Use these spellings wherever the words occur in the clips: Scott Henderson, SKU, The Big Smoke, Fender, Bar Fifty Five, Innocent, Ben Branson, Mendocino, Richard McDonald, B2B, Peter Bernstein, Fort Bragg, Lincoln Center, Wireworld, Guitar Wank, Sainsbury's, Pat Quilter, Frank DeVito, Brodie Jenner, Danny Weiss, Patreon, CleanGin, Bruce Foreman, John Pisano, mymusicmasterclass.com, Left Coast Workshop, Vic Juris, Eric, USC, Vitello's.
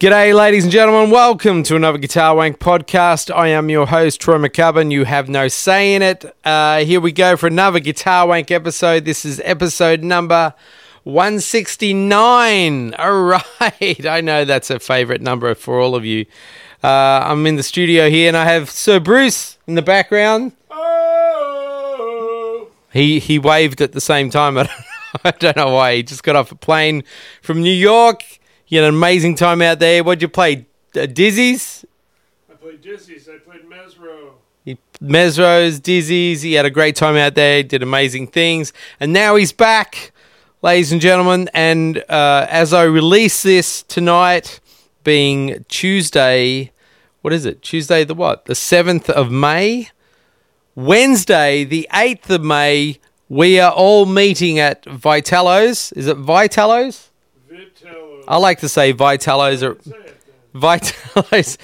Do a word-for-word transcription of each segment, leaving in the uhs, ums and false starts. G'day, ladies and gentlemen. Welcome to another Guitar Wank podcast. I am your host, Troy McCubbin. You have no say in it. Uh, here we go for another Guitar Wank episode. This is episode number one sixty-nine. All right. I know that's a favourite number for all of you. Uh, I'm in the studio here, and I have Sir Bruce in the background. Oh. He he waved at the same time. I don't, I don't know why. He just got off a plane from New York. You had an amazing time out there. What'd you play? Uh, Dizzy's? I played Dizzy's. I played Mezzrow. He, Mezzrow's, Dizzy's. He had a great time out there. Did amazing things. And now he's back, ladies and gentlemen. And uh, as I release this tonight, being Tuesday, what is it? Tuesday the what? The seventh of May? Wednesday the eighth of May, we are all meeting at Vitello's. Is it Vitello's? Vitello's. I like to say Vitello's or Vitello's,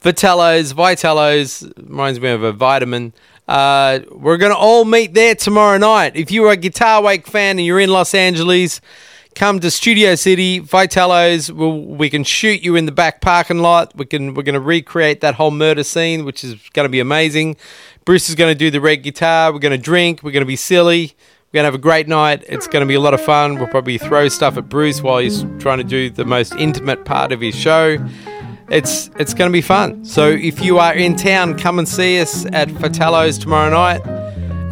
Vitello's, Vitello's, reminds me of a vitamin. Uh, we're going to all meet there tomorrow night. If you're a Guitar Wank fan and you're in Los Angeles, come to Studio City, Vitello's. We'll, we can shoot you in the back parking lot. We can, we're going to recreate that whole murder scene, which is going to be amazing. Bruce is going to do the red guitar. We're going to drink. We're going to be silly. We're going to have a great night. It's going to be a lot of fun. We'll probably throw stuff at Bruce while he's trying to do the most intimate part of his show. It's it's going to be fun. So if you are in town, come and see us at Vitello's tomorrow night.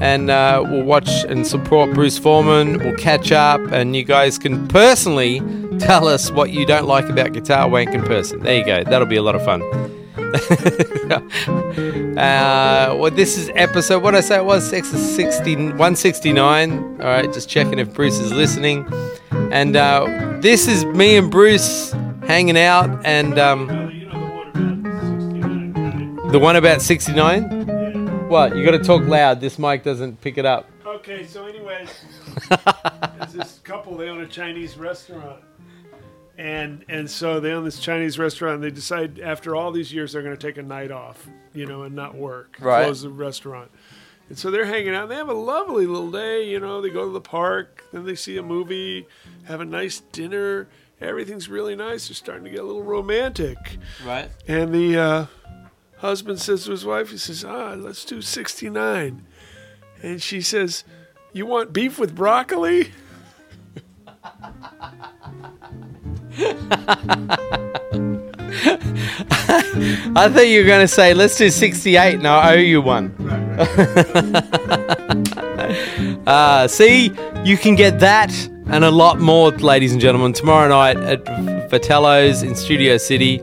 And uh, we'll watch and support Bruce Foreman. We'll catch up. And you guys can personally tell us what you don't like about Guitar Wank in person. There you go. That'll be a lot of fun. uh, well, this is episode, what did I say it was? one sixty-nine. All right, just checking if Bruce is listening. And uh, this is me and Bruce hanging out. And um, no, you know the one about sixty-nine? The one about sixty-nine? Yeah. What? You got to talk loud. This mic doesn't pick it up. Okay, so anyways, there's this couple, they own a Chinese restaurant. And and so they own this Chinese restaurant, and they decide after all these years they're going to take a night off, you know, and not work, right. Close the restaurant. And so they're hanging out, and they have a lovely little day, you know. They go to the park, then they see a movie, have a nice dinner. Everything's really nice. They're starting to get a little romantic. Right. And the uh, husband says to his wife, he says, ah, let's do sixty-nine. And she says, you want beef with broccoli? I thought you were going to say, let's do sixty-eight and I owe you one. Right, right. uh, see, you can get that and a lot more, ladies and gentlemen, tomorrow night at Vitello's in Studio City,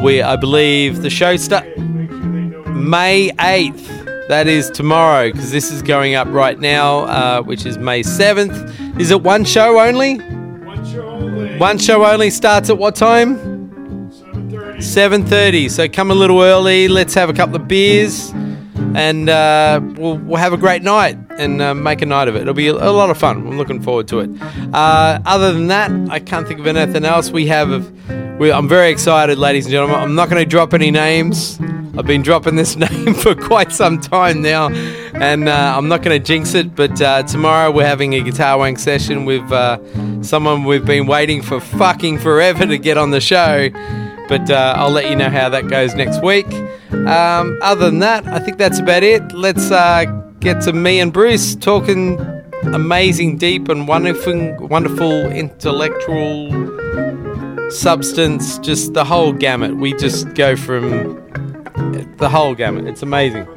where I believe the show starts May eighth. That is tomorrow, because this is going up right now, uh, which is May seventh. Is it one show only? One show only starts at what time? seven thirty. seven thirty. So come a little early. Let's have a couple of beers, and uh, we'll, we'll have a great night and uh, make a night of it. It'll be a, a lot of fun. I'm looking forward to it. Uh, other than that, I can't think of anything else. We have. We, I'm very excited, ladies and gentlemen. I'm not going to drop any names. I've been dropping this name for quite some time now, and uh, I'm not going to jinx it. But uh, tomorrow we're having a Guitar Wank session with. Uh, Someone we've been waiting for fucking forever to get on the show. But uh, I'll let you know how that goes next week. Um, other than that, I think that's about it. Let's uh, get to me and Bruce talking amazing, deep and wonderful, wonderful intellectual substance. Just the whole gamut. We just go from the whole gamut. It's amazing.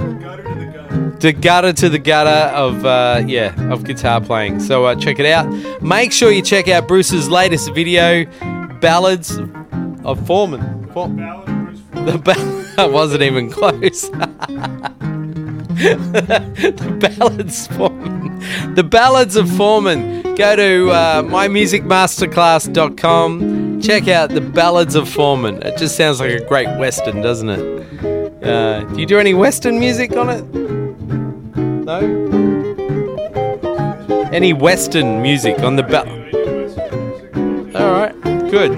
The gutter to the gutter of, uh, yeah, of guitar playing. So uh, check it out. Make sure you check out Bruce's latest video, Ballads of Foreman. For- Ballad of Bruce Foreman. The ball- I wasn't even close. the Ballads Foreman. The Ballads of Foreman. Go to uh, my music masterclass dot com. Check out the Ballads of Foreman. It just sounds like a great Western, doesn't it? Uh, do you do any Western music on it? No? Any Western music on the ball? Alright, good.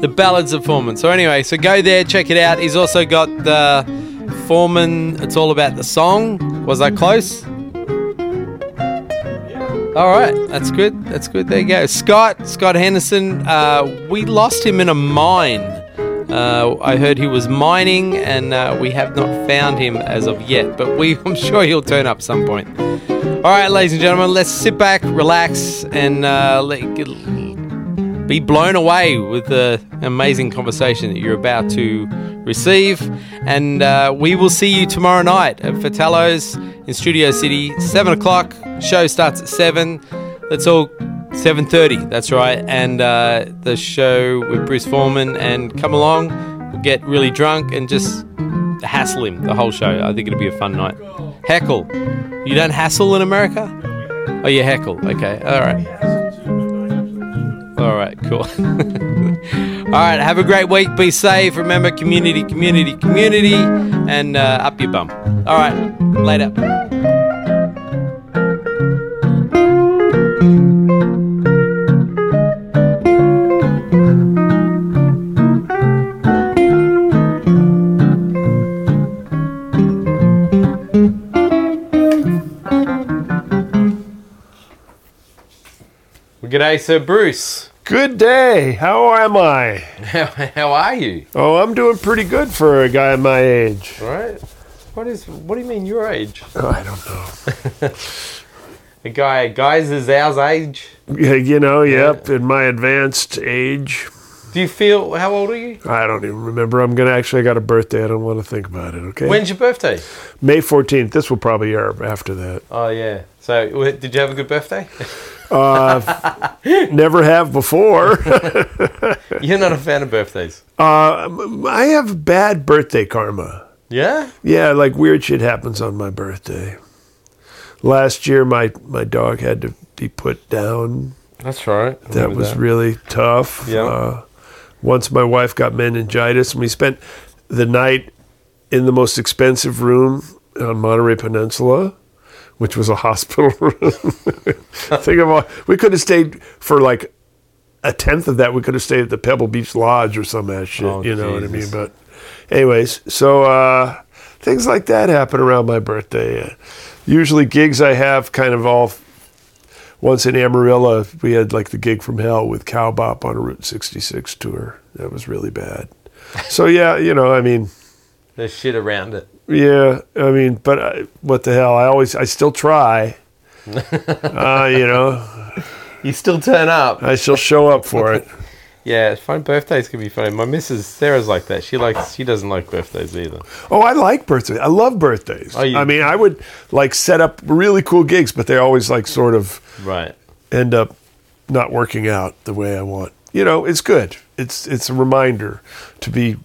The Ballads of Foreman. So anyway, so go there, check it out. He's also got the Foreman, it's all about the song. Was I close? All right, that's good. That's good. There you go, Scott. Scott Henderson. Uh, we lost him in a mine. Uh, I heard he was mining, and uh, we have not found him as of yet. But we, I'm sure he'll turn up some point. All right, ladies and gentlemen, let's sit back, relax, and uh, let, be blown away with the amazing conversation that you're about to receive. And uh, we will see you tomorrow night at Vitello's in Studio City, seven o'clock. Show starts at seven. That's all. seven thirty, that's right. And uh, the show with Bruce Foreman. And come along, we'll get really drunk and just hassle him the whole show. I think it'll be a fun night. Heckle. You don't hassle in America? Oh, you heckle. Okay, all right. All right, cool. All right, have a great week. Be safe. Remember, community, community, community. And uh, up your bum. All right, later. G'day, Sir Bruce. Good day. How am I? How, how are you? Oh, I'm doing pretty good for a guy my age. Right? What is? What do you mean your age? Oh, I don't know. A guy, guys, is ours age? Yeah, you know, yep, yeah. In my advanced age. Do you feel? How old are you? I don't even remember. I'm gonna actually I got a birthday. I don't want to think about it. Okay. When's your birthday? May fourteenth. This will probably air after that. Oh yeah. So, did you have a good birthday? Uh, never have before. You're not a fan of birthdays. Uh, I have bad birthday karma. Yeah? Yeah, like weird shit happens on my birthday. Last year, my, my dog had to be put down. That's right. I that was that. really tough. Yeah. Uh, once my wife got meningitis, and we spent the night in the most expensive room on Monterey Peninsula, which was a hospital room. Think of all, we could have stayed for like a tenth of that. We could have stayed at the Pebble Beach Lodge or some ass shit. Oh, you know Jesus. What I mean? But anyways, so uh, things like that happen around my birthday. Usually gigs I have kind of all, once in Amarillo, we had like the gig from hell with Cowbop on a Route sixty-six tour. That was really bad. So yeah, you know, I mean. There's shit around it. Yeah, I mean, but I, what the hell? I always, I still try. Uh, you know, you still turn up. I still show up for it. Yeah, fun birthdays can be funny. My missus Sarah's like that. She likes, she doesn't like birthdays either. Oh, I like birthdays. I love birthdays. Oh, you, I mean, I would like set up really cool gigs, but they always like sort of right end up not working out the way I want. You know, it's good. It's it's a reminder to be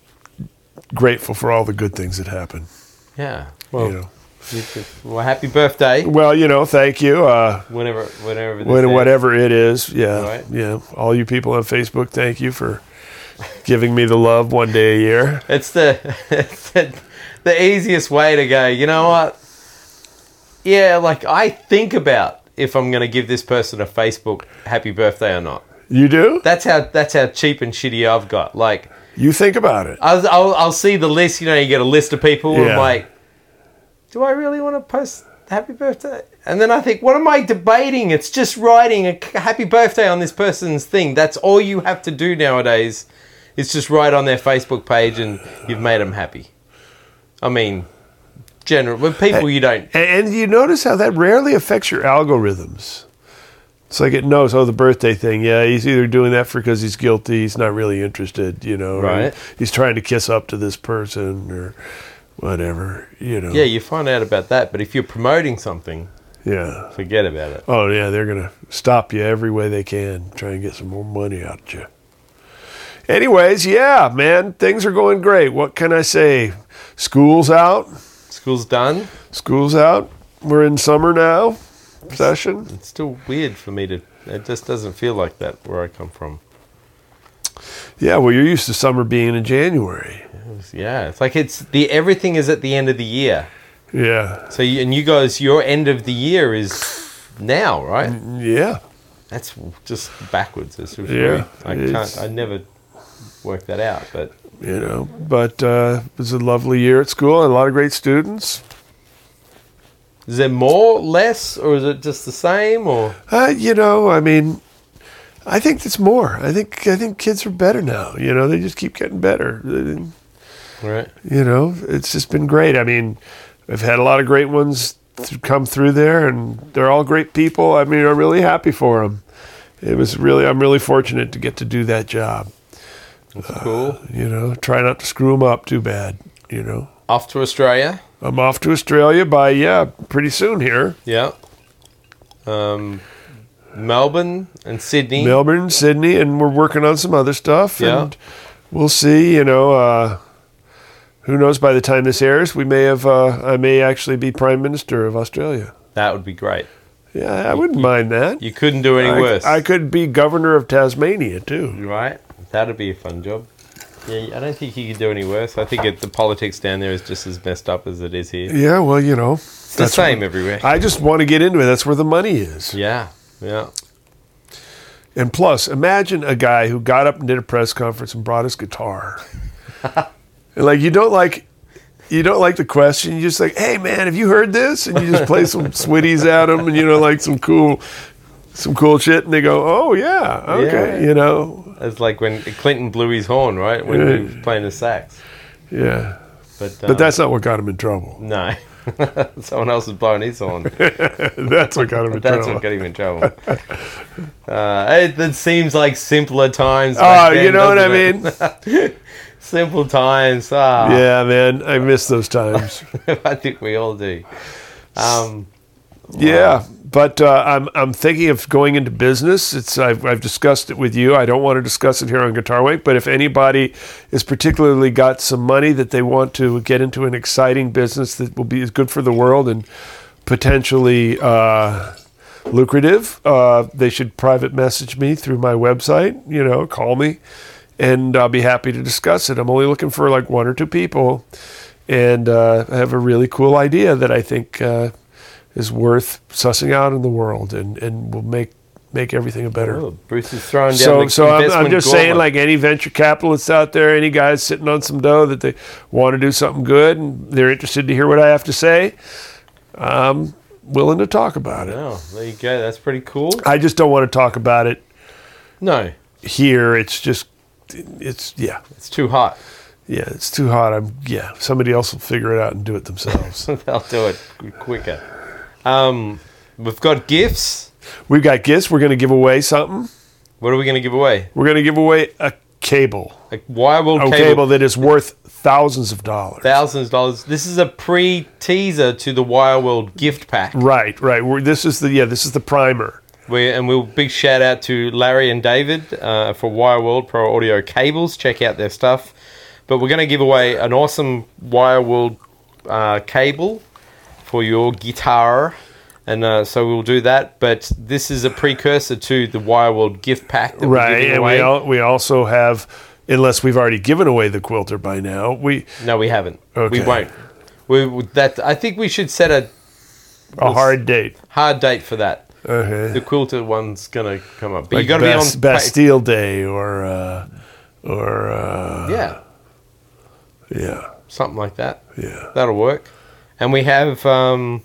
grateful for all the good things that happen. Yeah. Well, you know. Well, happy birthday. Well, you know, thank you. Uh, whenever, whenever, when, whatever it is. Yeah, right. Yeah. All you people on Facebook, thank you for giving me the love one day a year. It's the, it's the, the easiest way to go. You know what? Yeah, like I think about if I'm going to give this person a Facebook happy birthday or not. You do? That's how. That's how cheap and shitty I've got. Like. You think about it. I'll, I'll, I'll see the list. You know, you get a list of people. Yeah. I'm like, do I really want to post happy birthday? And then I think, what am I debating? It's just writing a happy birthday on this person's thing. That's all you have to do nowadays. It's just write on their Facebook page and you've made them happy. I mean, general, with people you don't. And, and you notice how that rarely affects your algorithms. It's like it knows, oh, the birthday thing. Yeah, he's either doing that for because he's guilty. He's not really interested, you know. Right. He's trying to kiss up to this person or whatever, you know. Yeah, you find out about that. But if you're promoting something, yeah, forget about it. Oh, yeah, they're going to stop you every way they can, try and get some more money out of you. Anyways, yeah, man, things are going great. What can I say? School's out. School's done. School's out. We're in summer now. Session. It's still weird for me to. It just doesn't feel like that where I come from. Yeah, well, you're used to summer being in January. Yeah, it's like it's the everything is at the end of the year. Yeah. So you, and you guys, your end of the year is now, right? Yeah. That's just backwards. It's really, yeah. I can't. I never worked that out, but you know. But uh, it was a lovely year at school and a lot of great students. Is there more, less, or is it just the same? Or uh, you know, I mean, I think it's more. I think I think kids are better now. You know, they just keep getting better. Right. You know, it's just been great. I mean, I've had a lot of great ones th- come through there, and they're all great people. I mean, I'm really happy for them. It was really, I'm really fortunate to get to do that job. That's uh, cool. You know, try not to screw them up too bad. You know. Off to Australia. I'm off to Australia by yeah, pretty soon here. Yeah. Um, Melbourne and Sydney. Melbourne, Sydney, and we're working on some other stuff. Yeah. And we'll see. You know, uh, who knows? By the time this airs, we may have. Uh, I may actually be Prime Minister of Australia. That would be great. Yeah, I you, wouldn't you, mind that. You couldn't do any I, worse. I could be Governor of Tasmania too. Right. That'd be a fun job. Yeah, I don't think you could do any worse. I think it, the politics down there is just as messed up as it is here. Yeah, well, you know. It's the same where, everywhere. I just want to get into it. That's where the money is. Yeah, yeah. And plus, imagine a guy who got up and did a press conference and brought his guitar. And like, you don't like... You don't like the question. You're just like, hey, man, have you heard this? And you just play some switties at them and, you know, like some cool... Some cool shit, and they go, oh, yeah, okay, yeah. You know. It's like when Clinton blew his horn, right, when yeah. he was playing the sax. Yeah. But um, but that's not what got him in trouble. No. Someone else was blowing his horn. That's what got him in that's trouble. That's what got him in trouble. uh, it, it seems like simpler times. Oh, then, you know what I it? mean? Simple times. Ah. Yeah, man, I miss those times. I think we all do. Um, yeah. Wow. But uh, I'm I'm thinking of going into business. It's I've I've discussed it with you. I don't want to discuss it here on Guitar Wank. But if anybody is particularly got some money that they want to get into an exciting business that will be is good for the world and potentially uh, lucrative, uh, they should private message me through my website. You know, call me, and I'll be happy to discuss it. I'm only looking for like one or two people, and uh, I have a really cool idea that I think. Uh, is worth sussing out in the world and, and will make make everything a better. Oh, Bruce is throwing down so, the so investment So I'm, I'm just gauntlet. saying, like, any venture capitalists out there, any guys sitting on some dough that they want to do something good and they're interested to hear what I have to say, I'm willing to talk about it. Oh, there you go. That's pretty cool. I just don't want to talk about it. No. Here, it's just, it's, yeah. It's too hot. Yeah, it's too hot. I'm Yeah, somebody else will figure it out and do it themselves. They'll do it quicker. Um, we've got gifts. We've got gifts. We're going to give away something. What are we going to give away? We're going to give away a cable. A Wireworld cable. A cable that is worth thousands of dollars. Thousands of dollars. This is a pre-teaser to the Wireworld gift pack. Right, right. We're, this is the yeah. This is the primer. We and we'll big shout out to Larry and David uh, for Wireworld Pro Audio Cables. Check out their stuff. But we're going to give away an awesome Wireworld uh, cable. For your guitar, and uh, so we'll do that. But this is a precursor to the Wireworld gift pack, that right? We're giving and away. we al- we also have, unless we've already given away the Quilter by now, we no, we haven't. Okay. We won't. We that I think we should set a a hard date. Hard date for that. Okay. The Quilter one's gonna come up, but like you got to be on Bastille pa- Day or uh, or uh, yeah, yeah, something like that. Yeah, that'll work. And we have um,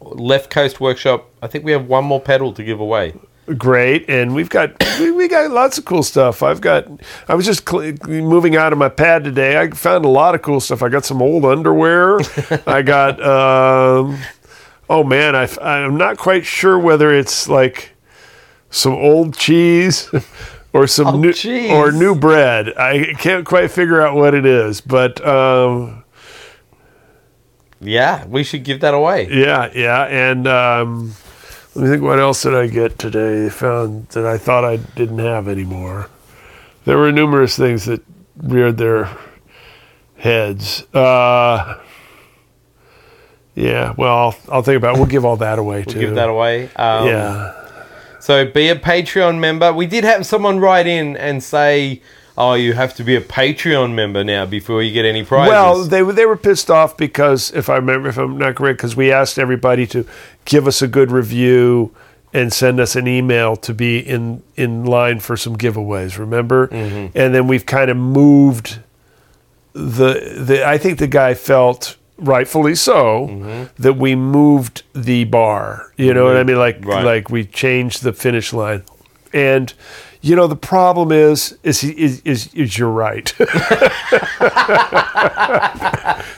Left Coast Workshop. I think we have one more pedal to give away. Great, and we've got we, we got lots of cool stuff. I've got. I was just cl- moving out of my pad today. I found a lot of cool stuff. I got some old underwear. I got. Um, oh man, I, I'm not quite sure whether it's like some old cheese or some oh, new geez. or new bread. I can't quite figure out what it is, but. Um, Yeah, we should give that away. Yeah, yeah, and um, let me think. What else did I get today? I found that I thought I didn't have anymore. There were numerous things that reared their heads. Uh, yeah, well, I'll, I'll think about it. We'll give all that away we'll too. Give that away. Um, yeah. So be a Patreon member. We did have someone write in and say. Oh, you have to be a Patreon member now before you get any prizes. Well, they were they were pissed off because if I remember, if I'm not correct, because we asked everybody to give us a good review and send us an email to be in, in line for some giveaways. Remember, mm-hmm. And then we've kind of moved the the. I think the guy felt rightfully so, mm-hmm. that we moved the bar. You know mm-hmm. what I mean? Like, right. like we changed the finish line. And, you know, the problem is, is is is, is you're right.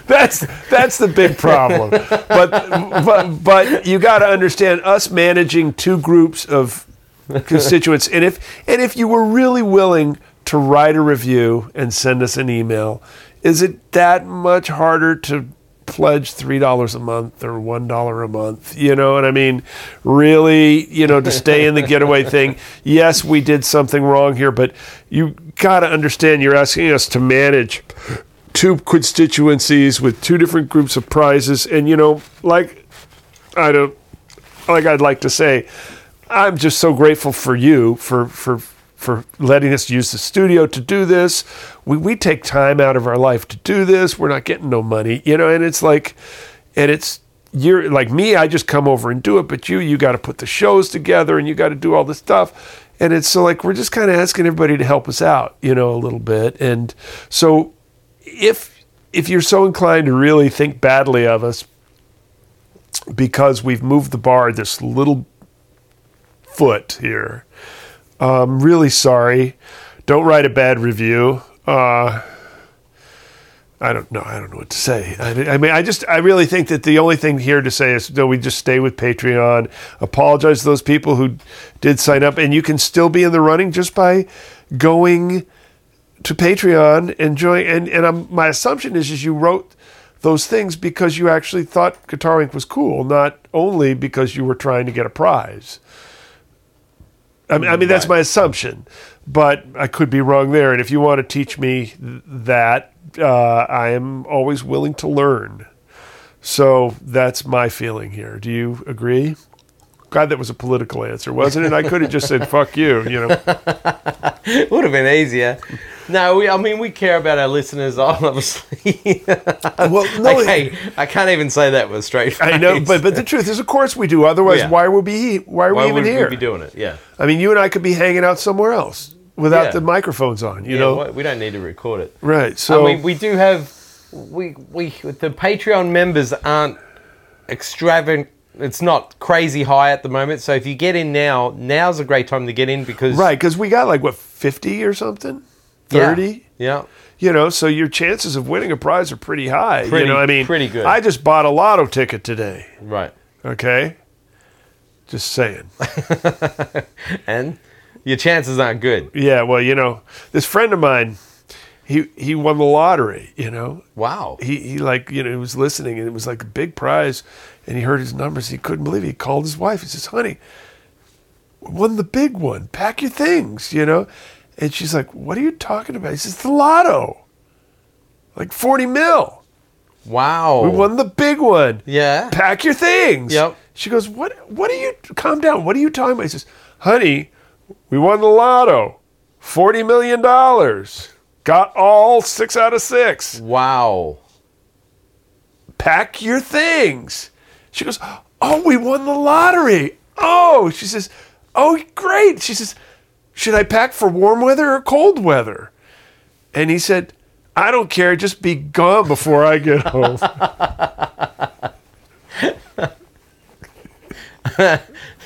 that's that's the big problem. But but but you got to understand us managing two groups of constituents, and if and if you were really willing to write a review and send us an email, is it that much harder to pledge three dollars a month or one dollar a month? You know what I mean? Really, you know, to stay in the getaway thing. Yes, we did something wrong here, but you got to understand you're asking us to manage two constituencies with two different groups of prizes. And, you know, like I don't, like I'd like to say, I'm just so grateful for you for, for, for letting us use the studio to do this. We we take time out of our life to do this. We're not getting no money, you know, and it's like, and it's, you're like me, I just come over and do it, but you, you got to put the shows together and you got to do all this stuff. And it's so like, we're just kind of asking everybody to help us out, you know, a little bit. And so if, if you're so inclined to really think badly of us because we've moved the bar this little foot here, Um, really sorry. Don't write a bad review. Uh, I don't know. I don't know what to say. I, I mean, I just, I really think that the only thing here to say is that we just stay with Patreon. Apologize to those people who did sign up, and you can still be in the running just by going to Patreon and join. And, and I'm, my assumption is, is you wrote those things because you actually thought Guitar Wank was cool, not only because you were trying to get a prize. I mean, I mean, that's my assumption, but I could be wrong there. And if you want to teach me that, uh, I am always willing to learn. So that's my feeling here. Do you agree? God, that was a political answer, wasn't it? I could have just said, fuck you, you know. Would have been easier. No, we, I mean, we care about our listeners, obviously. Well, no, like, it, hey, I can't even say that with a straight face. I know, but, but the truth is, of course we do. Otherwise, yeah. why, would we, why are why we even would here? Why would we be doing it, yeah. I mean, you and I could be hanging out somewhere else without yeah. the microphones on, you yeah, know. Well, we don't need to record it. Right, so... I mean, we do have... we we The Patreon members aren't extravagant. It's not crazy high at the moment, so if you get in now, now's a great time to get in because... Right, because we got like, what, fifty or something? thirty? Yeah. yeah. You know, so your chances of winning a prize are pretty high. Pretty, you know, I mean, pretty good. I just bought a lotto ticket today. Right. Okay? Just saying. And your chances aren't good. Yeah, well, you know, this friend of mine... He he won the lottery, you know. Wow. He he like, you know, he was listening and it was like a big prize and he heard his numbers. He couldn't believe it. He called his wife. He says, honey, we won the big one. Pack your things, you know. And she's like, what are you talking about? He says, the lotto. Like forty mil. Wow. We won the big one. Yeah. Pack your things. Yep. She goes, what, what are you, calm down. What are you talking about? He says, honey, we won the lotto. forty million dollars. Got all six out of six. Wow. Pack your things. She goes, oh, we won the lottery. Oh, she says, oh, great. She says, should I pack for warm weather or cold weather? And he said, I don't care. Just be gone before I get home.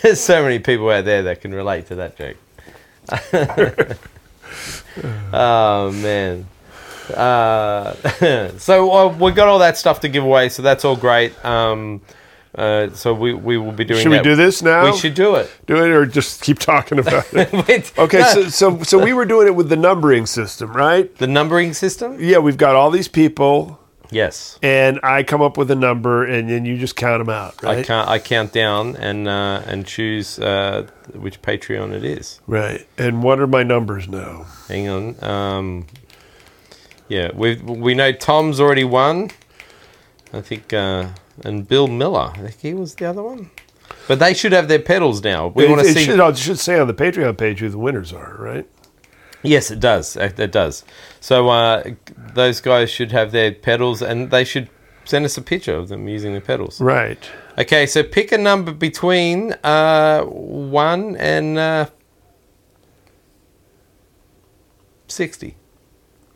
There's so many people out there that can relate to that joke. Oh man! Uh, so uh, we got all that stuff to give away, so that's all great. Um, uh, so we, we will be doing. Should that. we do this now? We should do it. Do it, or just keep talking about it. Okay, no. so, so so we were doing it with the numbering system, right? The numbering system. Yeah, we've got all these people. Yes. And I come up with a number, and then you just count them out. Right? I count. I count down and uh, and choose uh, which Patreon it is. Right. And what are my numbers now? Hang on. Um, yeah, we we know Tom's already won. I think, uh, and Bill Miller. I think he was the other one. But they should have their pedals now. We want to see. Should, it should say on the Patreon page who the winners are, right? Yes, it does. It does. So uh, those guys should have their pedals, and they should send us a picture of them using their pedals. Right. Okay, so pick a number between uh, one and uh, sixty.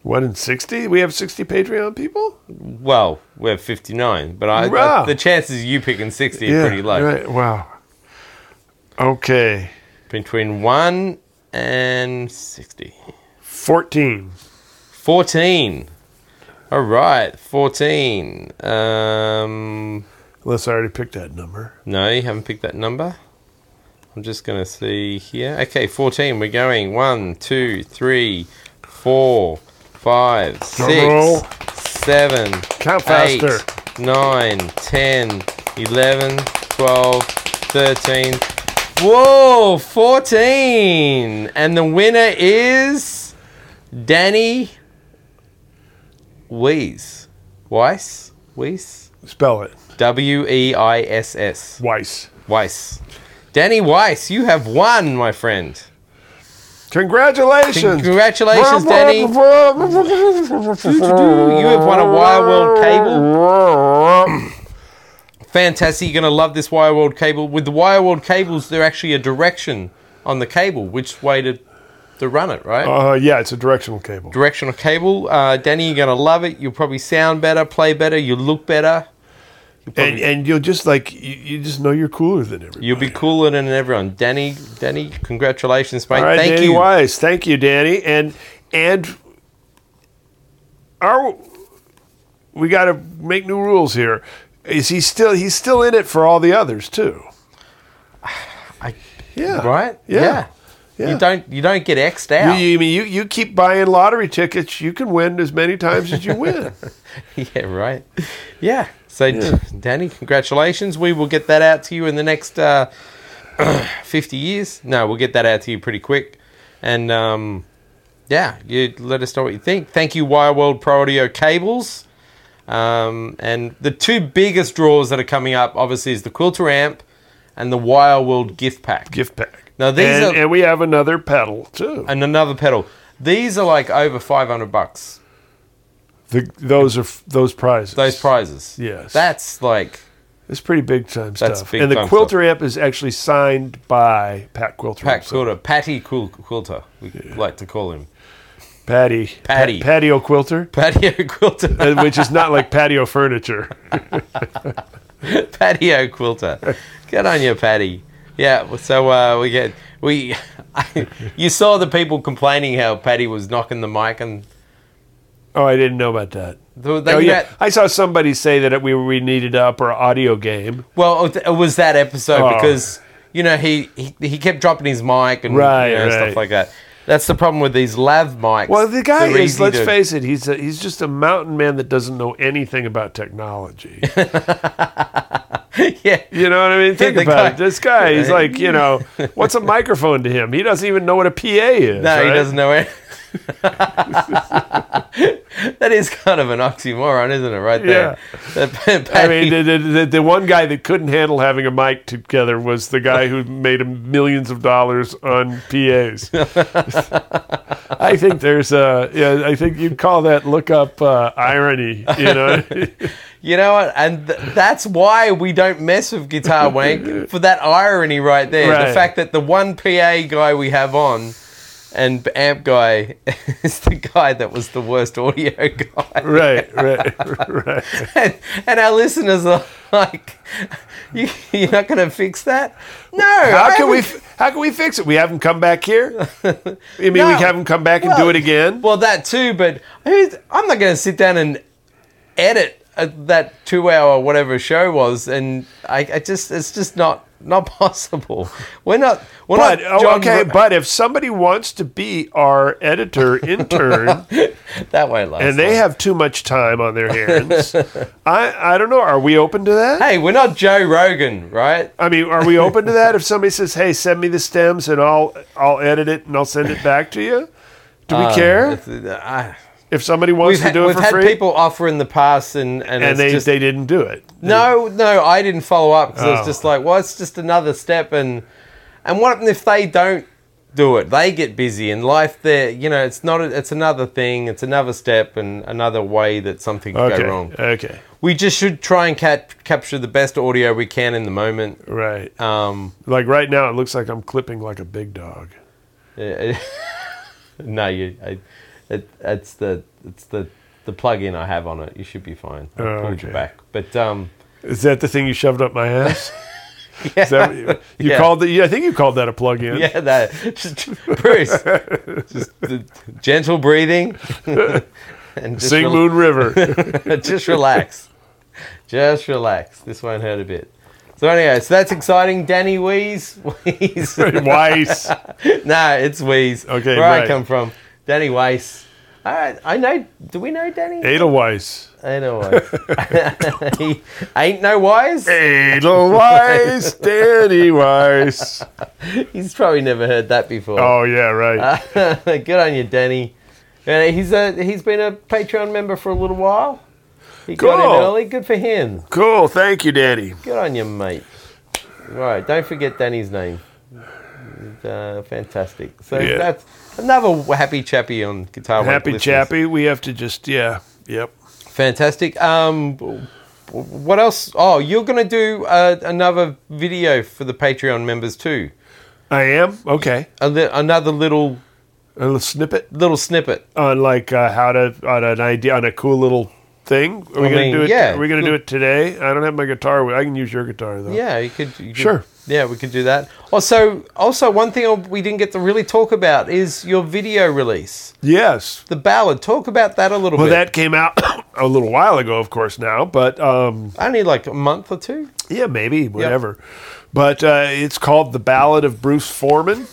What, in sixty? We have sixty Patreon people? Well, we have fifty-nine, but I, wow. I the chances you picking sixty yeah, are pretty low. Right. Wow. Okay. Between one and sixty. Fourteen. Fourteen. All right, fourteen. Um, Unless I already picked that number. No, you haven't picked that number. I'm just going to see here. Okay, fourteen. We're going one, two, three, four. Five, six, seven, eight, nine, ten, eleven, twelve, thirteen. Whoa, fourteen! And the winner is Danny Weiss. Weiss? Weiss? Spell it. W E I S S. Weiss. Weiss. Danny Weiss, you have won, my friend. Congratulations! Congratulations, Danny! You have won a Wireworld cable. Fantastic! You're going to love this Wireworld cable. With the Wireworld cables, they're actually a direction on the cable, which way to to run it, right? Uh, yeah, it's a directional cable. Directional cable. Uh, Danny, you're going to love it. You'll probably sound better, play better, you'll look better. And, and you'll just like you, you just know you're cooler than everyone. You'll be cooler than everyone, Danny. Danny, congratulations, mate! All right, thank Danny you, Weiss. Thank you, Danny. And and our we got to make new rules here. Is he still? He's still in it for all the others too. I, yeah. Right. Yeah. yeah. Yeah. You don't you don't get X'd out. You, you mean you, you keep buying lottery tickets, you can win as many times as you win. Yeah, right. Yeah. So, yeah. Danny, congratulations. We will get that out to you in the next uh, fifty years. No, we'll get that out to you pretty quick. And, um, yeah, you let us know what you think. Thank you, Wireworld Pro Audio Cables. Um, and the two biggest draws that are coming up, obviously, is the Quilter Amp and the Wireworld Gift Pack. Gift Pack. Now these and, are, and we have another pedal too. And another pedal. These are like over five hundred bucks. The, those are those prizes. Those prizes. Yes. That's like. It's pretty big time that's stuff. Big and the Quilter stuff. Amp is actually signed by Pat Quilter. Pat himself. Quilter, Patty Quil- Quilter. We yeah. like to call him. Patty. Patty. Pa- patio Quilter. Patio Quilter. Which is not like patio furniture. Patio Quilter. Get on your Patty. Yeah, so uh, we get we. I, you saw the people complaining how Patty was knocking the mic and. Oh, I didn't know about that. The, the, oh, yeah. Had, I saw somebody say that we we needed to up our audio game. Well, it was that episode oh. because you know he, he he kept dropping his mic and right, you know, right. stuff like that. That's the problem with these lav mics. Well, the guy They're is. Let's to, face it, he's a, he's just a mountain man that doesn't know anything about technology. Yeah, you know what I mean. Think yeah, about guy, it. This guy, he's like, you know, what's a microphone to him? He doesn't even know what a P A is. No, right? He doesn't know it. That is kind of an oxymoron, isn't it? Right there. Yeah. Patty, I mean, the, the, the one guy that couldn't handle having a mic together was the guy who made him millions of dollars on P As. I think there's a. Yeah, I think you'd call that look up uh, irony. You know. You know what? And th- that's why we don't mess with Guitar Wank, for that irony right there. Right. The fact that the one P A guy we have on and amp guy is the guy that was the worst audio guy. Right, right, right. and, and our listeners are like, you, you're not going to fix that? No. How can we f- How can we fix it? We have him come back here? I mean, no. We have him come back and well, do it again? Well, that too, but I'm not going to sit down and edit Uh, that two-hour whatever show was, and I, I just—it's just not not possible. We're not. We're but, not. John okay, Br- but if somebody wants to be our editor intern, that way, last and they time. Have too much time on their hands, I—I don't know. Are we open to that? Hey, we're not Joe Rogan, right? I mean, are we open to that? If somebody says, "Hey, send me the stems, and I'll I'll edit it and I'll send it back to you," do we um, care? I, If somebody wants we've to do ha- it for free. We've had people offer in the past and... And, and they, just, they didn't do it. No, no, I didn't follow up because oh. I was just like, well, it's just another step. And and what if they don't do it? They get busy and life, there, you know, it's not. A, it's another thing. It's another step and another way that something could okay. go wrong. Okay. We just should try and cap- capture the best audio we can in the moment. Right. Um, like right now, it looks like I'm clipping like a big dog. Uh, no, you... I, It, it's the it's the the plug-in I have on it. You should be fine. I oh, pulled okay. you back. But um, is that the thing you shoved up my ass? Yeah. Is that what you you yeah. called the, I think you called that a plug-in. Yeah, that just, Bruce. Just uh, gentle breathing. And just sing re- Moon River. Just relax. Just relax. This won't hurt a bit. So anyway, so that's exciting. Danny Weiss. Weiss. Weiss. No, it's Weiss. Okay, Where right. I come from. Danny Weiss. I, I know. Do we know Danny? Edelweiss. Edelweiss. Ain't no wise. Edelweiss. Danny Weiss. He's probably never heard that before. Oh, yeah, right. Uh, good on you, Danny. And he's a, he's been a Patreon member for a little while. He cool. got in early. Good for him. Cool. Thank you, Danny. Good on you, mate. Right. Don't forget Danny's name. Uh, fantastic. So yeah. that's another happy chappy on Guitar Wank. Happy chappy. We have to just, yeah. Yep. Fantastic. Um, what else? Oh, you're going to do uh, another video for the Patreon members too. I am? Okay. A li- another little... A little snippet? Little snippet. On like uh, how to, on an idea, on a cool little... thing? Are we I gonna mean, do it? Yeah. Are we gonna do it today? I don't have my guitar. I can use your guitar though. Yeah, you could. You could sure. Yeah, we could do that. Also, also one thing we didn't get to really talk about is your video release. Yes. The ballad. Talk about that a little well, bit. Well, that came out a little while ago, of course. Now, but um, only like a month or two. Yeah, maybe whatever. Yep. But uh, it's called The Ballad of Bruce Foreman.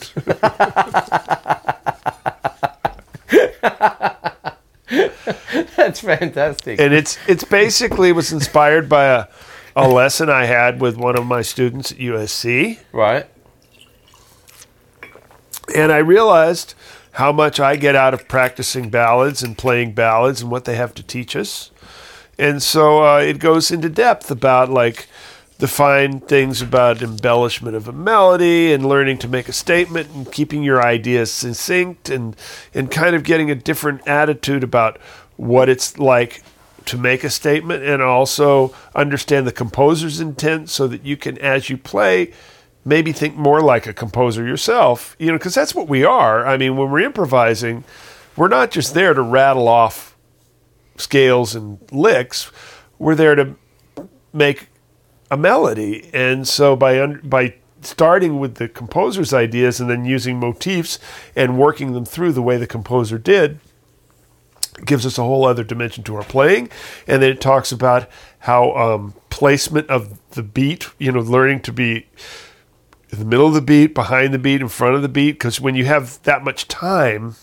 That's fantastic. And it's it's basically was inspired by a, a lesson I had with one of my students at U S C. Right. And I realized how much I get out of practicing ballads and playing ballads and what they have to teach us. And so uh, it goes into depth about like the fine things about embellishment of a melody and learning to make a statement and keeping your ideas succinct and and kind of getting a different attitude about what it's like to make a statement and also understand the composer's intent so that you can, as you play, maybe think more like a composer yourself, you know, because that's what we are. I mean, when we're improvising, we're not just there to rattle off scales and licks. We're there to make a melody. And so by by starting with the composer's ideas and then using motifs and working them through the way the composer did, gives us a whole other dimension to our playing. And then it talks about how um, placement of the beat, you know, learning to be in the middle of the beat, behind the beat, in front of the beat, because when you have that much time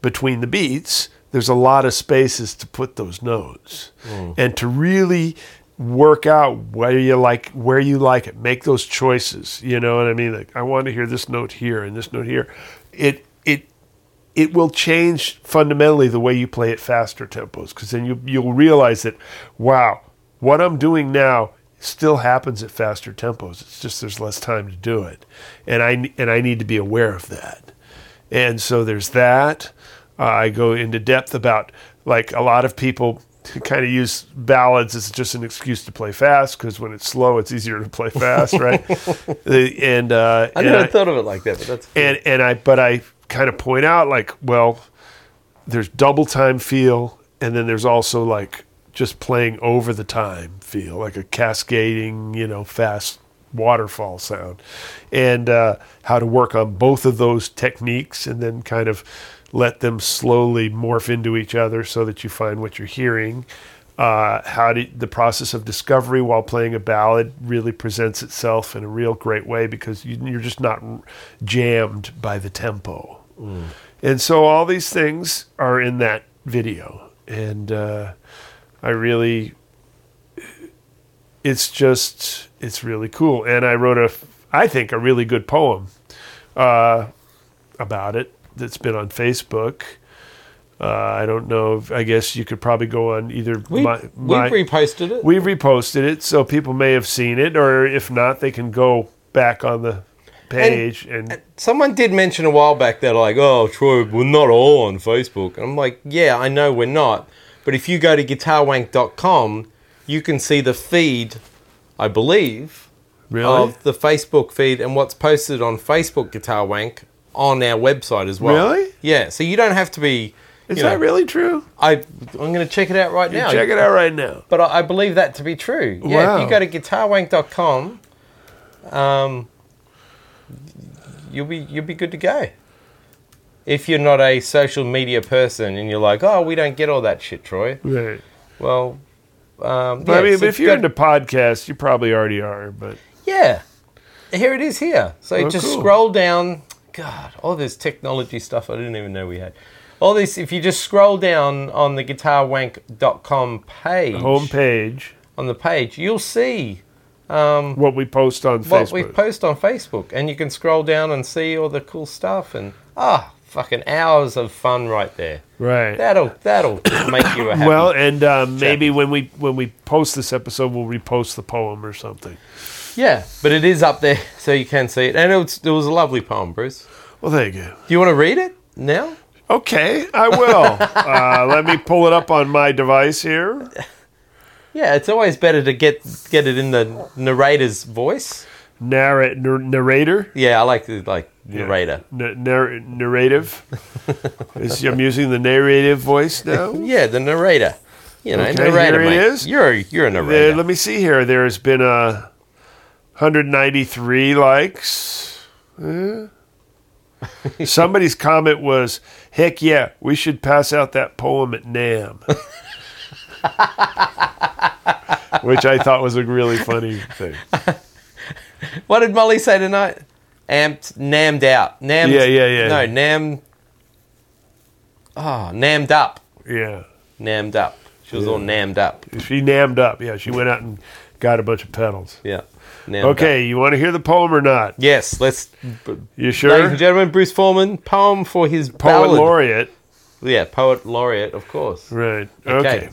between the beats, there's a lot of spaces to put those notes. Mm. And to really work out where you like where you like it, make those choices, you know what I mean? Like, I want to hear this note here and this note here. It It will change fundamentally the way you play at faster tempos, because then you, you'll realize that, wow, what I'm doing now still happens at faster tempos. It's just there's less time to do it, and I and I need to be aware of that. And so there's that. Uh, I go into depth about, like, a lot of people kind of use ballads as just an excuse to play fast, because when it's slow, it's easier to play fast, right? and uh, I and never I, thought of it like that, but that's cool. and and I but I. kind of point out, like, well, there's double time feel, and then there's also like just playing over the time feel, like a cascading, you know, fast waterfall sound, and uh, how to work on both of those techniques and then kind of let them slowly morph into each other so that you find what you're hearing. Uh, how to, the process of discovery while playing a ballad really presents itself in a real great way, because you, you're just not jammed by the tempo. Mm. And so all these things are in that video. And uh, I really, it's just, it's really cool. And I wrote a, I think, a really good poem uh, about it that's been on Facebook. Uh, I don't know. If, I guess you could probably go on either. We, my, my, we've reposted it. We've reposted it, so people may have seen it, or if not, they can go back on the page. And, and someone did mention a while back that, like, oh, Troy, we're not all on Facebook. And I'm like, yeah, I know we're not. But if you go to guitar wank dot com, you can see the feed, I believe, really? Of the Facebook feed and what's posted on Facebook Guitar Wank on our website as well. Really? Yeah, so you don't have to be... Is that know, really true? I, I'm going to check it out right you now. Check it out right now. But I, I believe that to be true. Yeah, wow. If you go to guitar wank dot com, um, you'll be you'll be good to go. If you're not a social media person and you're like, oh, we don't get all that shit, Troy. Right. Well, um, yeah, I mean, if you're got, into podcasts, you probably already are. But yeah, here it is here. So oh, just cool. Scroll down. God, all this technology stuff I didn't even know we had. All this, if you just scroll down on the guitar wank dot com page. The home page. On the page, you'll see. Um, what we post on what Facebook. What we post on Facebook. And you can scroll down and see all the cool stuff. And, ah, oh, fucking hours of fun right there. Right. That'll that'll make you a happy. Well, and uh, maybe when we when we post this episode, we'll repost the poem or something. Yeah, but it is up there, so you can see it. And it was, it was a lovely poem, Bruce. Well, there you go. Do you want to read it now? Okay, I will. uh, let me pull it up on my device here. Yeah, it's always better to get get it in the narrator's voice. Narr- n- narrator? Yeah, I like the like yeah. narrator. N- narr- narrative? Is, I'm using the narrative voice now? Yeah, the narrator. You know, okay, narrator, here it is. You're, you're a narrator. There, let me see here. There's been uh, one hundred ninety-three likes. Uh, Somebody's comment was, heck yeah, we should pass out that poem at NAMM. Which I thought was a really funny thing. What did Molly say tonight? Amped, NAMMed out. NAMMed, yeah, yeah, yeah. No, NAMMed. Oh, NAMMed up. Yeah. NAMMed up. She was yeah. all NAMMed up. She NAMMed up, yeah. She went out and got a bunch of pedals. Yeah. Now okay, you want to hear the poem or not? Yes, let's... You sure? Ladies and gentlemen, Bruce Foreman, poem for his Poet ballad. Laureate. Yeah, Poet Laureate, of course. Right, okay. okay.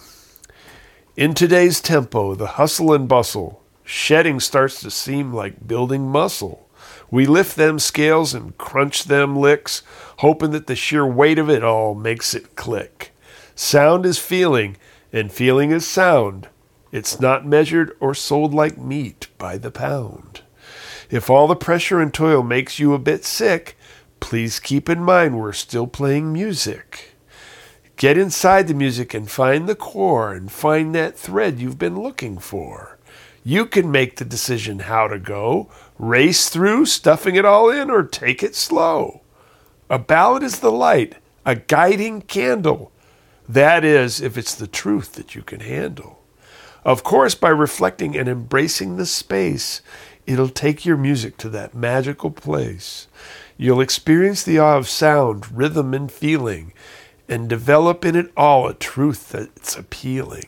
In today's tempo, the hustle and bustle, shedding starts to seem like building muscle. We lift them scales and crunch them licks, hoping that the sheer weight of it all makes it click. Sound is feeling, and feeling is sound. It's not measured or sold like meat by the pound. If all the pressure and toil makes you a bit sick, please keep in mind we're still playing music. Get inside the music and find the core and find that thread you've been looking for. You can make the decision how to go, race through, stuffing it all in, or take it slow. A ballad is the light, a guiding candle. That is, if it's the truth that you can handle. Of course, by reflecting and embracing the space, it'll take your music to that magical place. You'll experience the awe of sound, rhythm, and feeling, and develop in it all a truth that's appealing.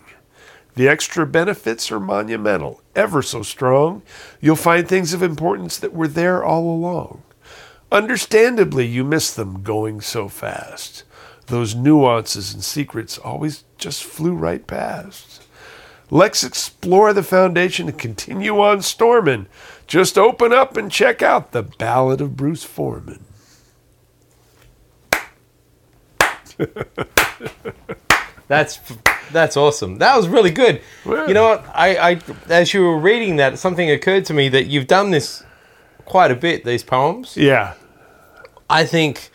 The extra benefits are monumental, ever so strong. You'll find things of importance that were there all along. Understandably, you miss them going so fast. Those nuances and secrets always just flew right past. Let's explore the foundation and continue on storming. Just open up and check out the Ballad of Bruce Foreman. that's that's awesome. That was really good. Well, you know what? I, I as you were reading that, something occurred to me that you've done this quite a bit. These poems. Yeah. I think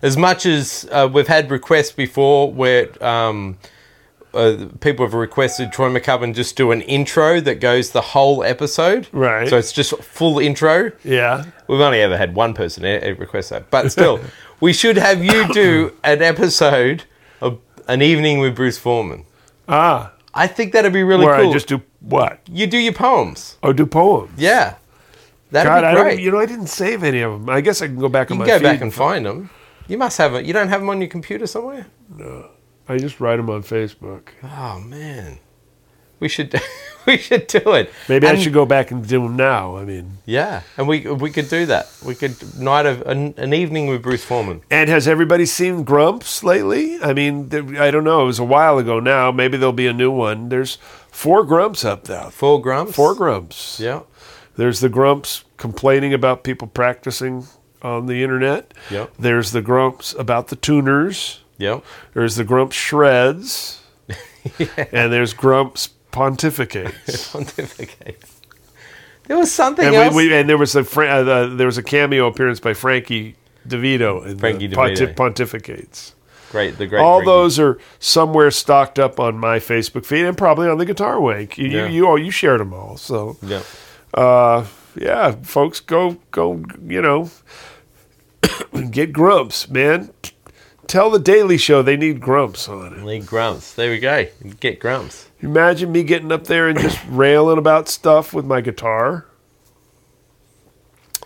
as much as uh, we've had requests before where. Um, Uh, people have requested Troy McCubbin just do an intro that goes the whole episode. Right. So it's just full intro. Yeah. We've only ever had one person request that. But still, we should have you do an episode of An Evening with Bruce Foreman. Ah. I think that'd be really where cool. Where I just do what? You do your poems. Oh, do poems. Yeah. That'd God, be great. I don't, you know, I didn't save any of them. I guess I can go back you on my feed. You can go back and find them. You must have it. You don't have them on your computer somewhere? No. I just write them on Facebook. Oh man, we should we should do it. Maybe and I should go back and do them now. I mean, yeah, and we we could do that. We could night of an, an evening with Bruce Foreman. And has everybody seen Grumps lately? I mean, I don't know. It was a while ago now. Maybe there'll be a new one. There's four Grumps up now. Four Grumps. Four Grumps. Yeah. There's the Grumps complaining about people practicing on the internet. Yep. There's the Grumps about the tuners. Yep. There's the Grumps Shreds, yeah. And there's Grumps Pontificates. Pontificates. There was something and else, we, we, and there was a uh, the, there was a cameo appearance by Frankie DeVito in Frankie the DeVito. Pontif- Pontificates. Great, the great. All great. Those are somewhere stocked up on my Facebook feed and probably on the Guitar Wank. You, yeah. you, you all, you shared them all. So yeah, uh, yeah, folks, go, go, you know, get grumps, man. Tell the Daily Show they need grumps on it. Need grumps. There we go. Get grumps. Imagine me getting up there and just railing about stuff with my guitar.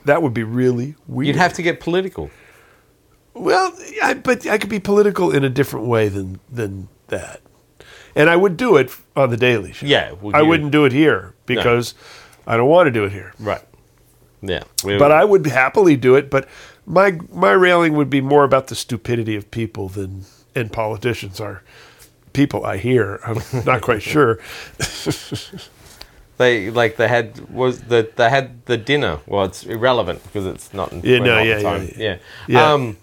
That would be really weird. You'd have to get political. Well, I, but I could be political in a different way than than that. And I would do it on the Daily Show. Yeah. Well, I wouldn't do it here because no. I don't want to do it here. Right. Yeah. But would. I would happily do it, but my my railing would be more about the stupidity of people than and politicians are. People I hear, I'm not quite sure. They like they had was the they had the dinner. Well, it's irrelevant because it's not. In, yeah, no, yeah, the time. yeah, yeah, yeah, yeah. Um,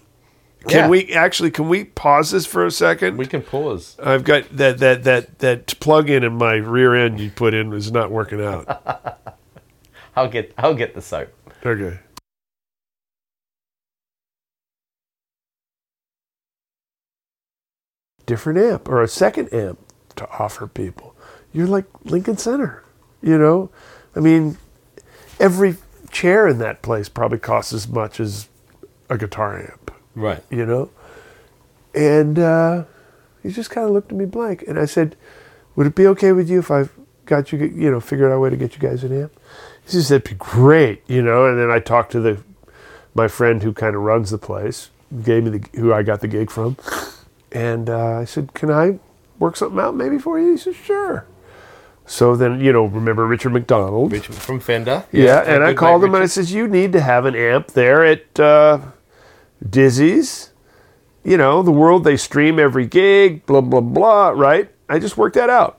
can yeah. we actually? Can we pause this for a second? We can pause. I've got that that that that plug in in my rear end you put in is not working out. I'll get I'll get the soap. Okay. Different amp or a second amp to offer people. You're like Lincoln Center, you know? I mean, every chair in that place probably costs as much as a guitar amp. Right. You know? And uh, he just kind of looked at me blank. And I said, would it be okay with you if I got you, you know, figured out a way to get you guys an amp? He says, that'd be great, you know? And then I talked to the my friend who kind of runs the place, gave me the who I got the gig from. And uh, I said, can I work something out maybe for you? He said, sure. So then, you know, remember Richard McDonald. Richard from Fender. Yeah, yeah and I called him Richard. And I said, you need to have an amp there at uh, Dizzy's. You know, the world, they stream every gig, blah, blah, blah, right? I just worked that out.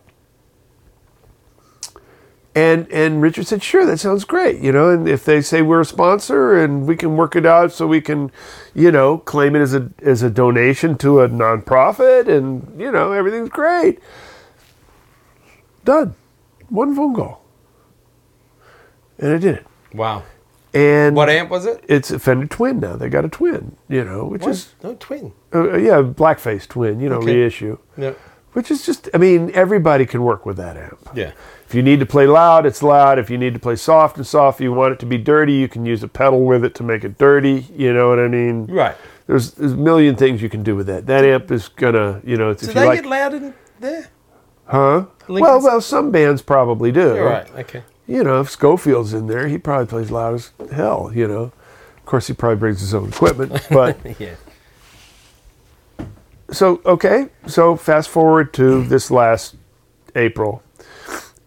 And and Richard said, sure, that sounds great, you know, and if they say we're a sponsor and we can work it out so we can, you know, claim it as a as a donation to a nonprofit and, you know, everything's great. Done. One phone call. And I did it. Wow. And what amp was it? It's a Fender twin now. They got a twin, you know, which what? is... No, twin. Uh, yeah, blackface twin, you know, okay. reissue. Yeah. Which is just, I mean, everybody can work with that amp. Yeah. If you need to play loud, it's loud. If you need to play soft and soft, you want it to be dirty, you can use a pedal with it to make it dirty. You know what I mean? Right. There's, there's a million things you can do with that. That amp is going to, you know, it's do if you like... Do they get loud in there? Huh? Lincoln's? Well, well, some bands probably do. You're right, okay. You know, if Schofield's in there, he probably plays loud as hell, you know. Of course, he probably brings his own equipment, but... yeah. So, okay. So, fast forward to this last April...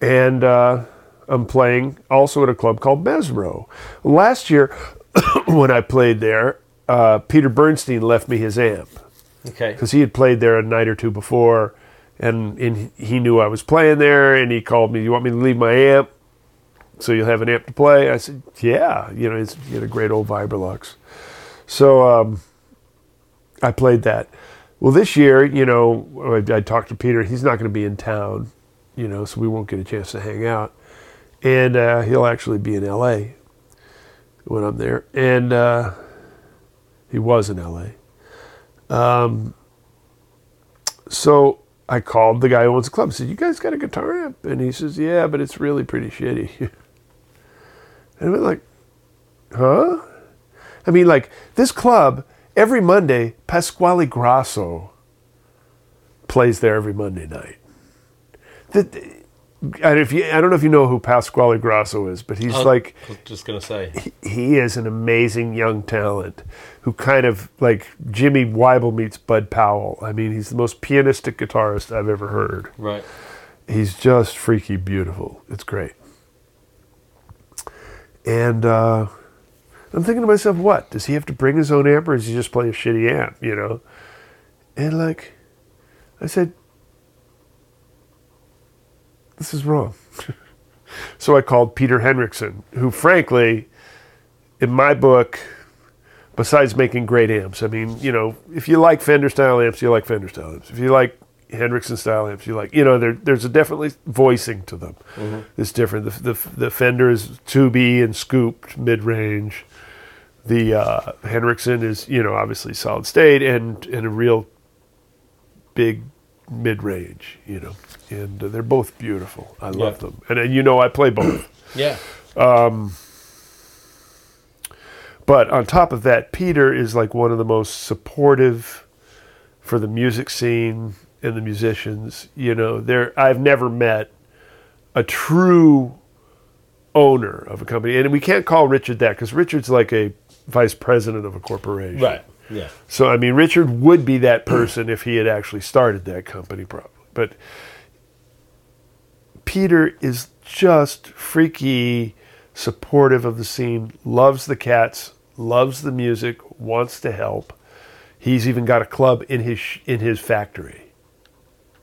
And uh, I'm playing also at a club called Mezzrow. Last year, when I played there, uh, Peter Bernstein left me his amp. Okay. Because he had played there a night or two before, and, and he knew I was playing there, and he called me, you want me to leave my amp so you'll have an amp to play? I said, yeah. You know, it's, he had a great old Vibrolux. So um, I played that. Well, this year, you know, I, I talked to Peter. He's not going to be in town. You know, so we won't get a chance to hang out. And uh, he'll actually be in L A when I'm there. And uh, he was in L A. Um, so I called the guy who owns the club and said, you guys got a guitar amp? And he says, yeah, but it's really pretty shitty. And I went like, huh? I mean, like, this club, every Monday, Pasquale Grasso plays there every Monday night. The, and if you, I don't know if you know who Pasquale Grasso is, but he's I, like... I was just going to say. He, he is an amazing young talent who kind of, like, Jimmy Weibel meets Bud Powell. I mean, he's the most pianistic guitarist I've ever heard. Right. He's just freaky beautiful. It's great. And uh, I'm thinking to myself, what? Does he have to bring his own amp or does he just play a shitty amp, you know? And, like, I said... This is wrong. So I called Peter Henriksel, who frankly, in my book, besides making great amps, I mean, you know, if you like Fender style amps, you like Fender style amps. If you like Henriksel style amps, you like, you know, there, there's a definitely voicing to them. Mm-hmm. It's different. The, the the Fender is tubey and scooped mid range. The uh, Henriksel is, you know, obviously solid state and and a real big mid-range, you know, and uh, they're both beautiful. I love yeah. them, and, and you know I play both. yeah. Um, but on top of that, Peter is like one of the most supportive for the music scene and the musicians. You know, there I've never met a true owner of a company, and we can't call Richard that because Richard's like a vice president of a corporation. Right. Yeah. So I mean, Richard would be that person if he had actually started that company, probably. But Peter is just freaky supportive of the scene, loves the cats, loves the music, wants to help. He's even got a club in his in his factory,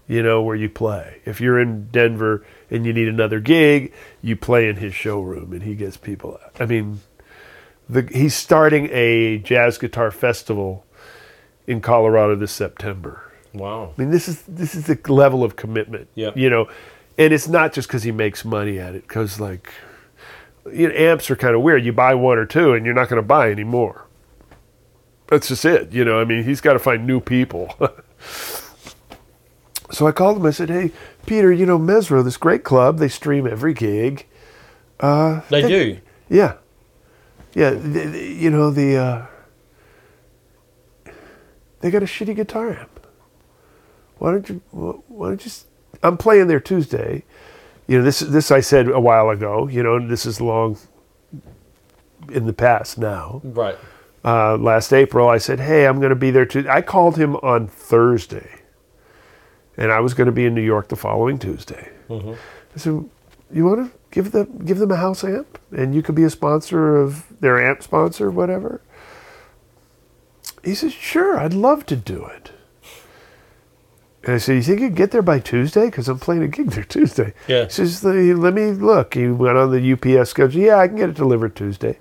you know, where you play. If you're in Denver and you need another gig, you play in his showroom, and he gets people out. I mean. The, he's starting a jazz guitar festival in Colorado this September. Wow! I mean, this is this is the level of commitment. Yeah, you know, and it's not just because he makes money at it. Because like, you know, amps are kind of weird. You buy one or two, and you're not going to buy any more. That's just it. You know, I mean, he's got to find new people. So I called him. I said, "Hey, Peter, you know, Mezzrow, this great club. They stream every gig. Uh, they, they do. Yeah." Yeah, the, the, you know, the uh, they got a shitty guitar amp. Why don't you? Why don't you? I'm playing there Tuesday. You know, this this I said a while ago. You know, and this is long in the past now. Right. Uh, last April, I said, "Hey, I'm going to be there Tuesday." I called him on Thursday, and I was going to be in New York the following Tuesday. Mm-hmm. I said, "You want to?" Give them give them a house amp, and you could be a sponsor of their amp sponsor, whatever. He says, sure, I'd love to do it. And I said, you think you'd get there by Tuesday? Because I'm playing a gig there Tuesday. Yeah. He says, let me look. He went on the U P S schedule. Yeah, I can get it delivered Tuesday.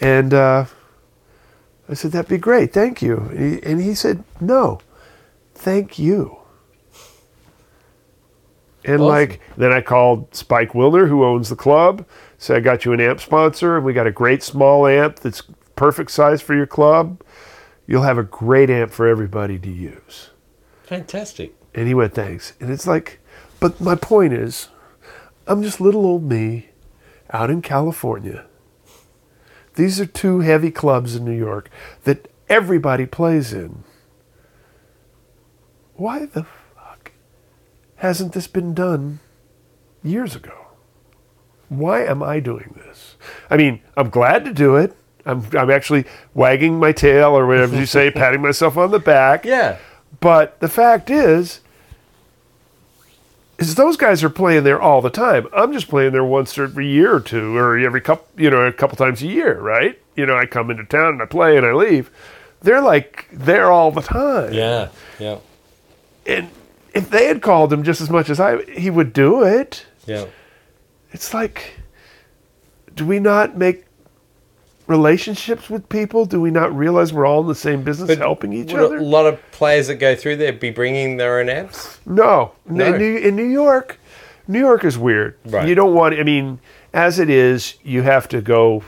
And uh, I said, that'd be great. Thank you. And he, and he said, no, thank you. And awesome. Like, then I called Spike Wilder, who owns the club. Said, I got you an amp sponsor, and we got a great small amp that's perfect size for your club. You'll have a great amp for everybody to use. Fantastic. And he went, thanks. And it's like, but my point is, I'm just little old me out in California. These are two heavy clubs in New York that everybody plays in. Why the hasn't this been done years ago? Why am I doing this? I mean, I'm glad to do it. I'm I'm actually wagging my tail or whatever you say, patting myself on the back. Yeah. But the fact is, is those guys are playing there all the time. I'm just playing there once every year or two, or every couple, you know, a couple times a year, right? You know, I come into town and I play and I leave. They're like there all the time. Yeah, yeah. And if they had called him just as much as I, he would do it. Yeah. It's like, do we not make relationships with people? Do we not realize we're all in the same business, but helping each other? A lot of players that go through there be bringing their own amps? No. no. In, New, in New York, New York is weird. Right. You don't want, I mean, as it is, you have to go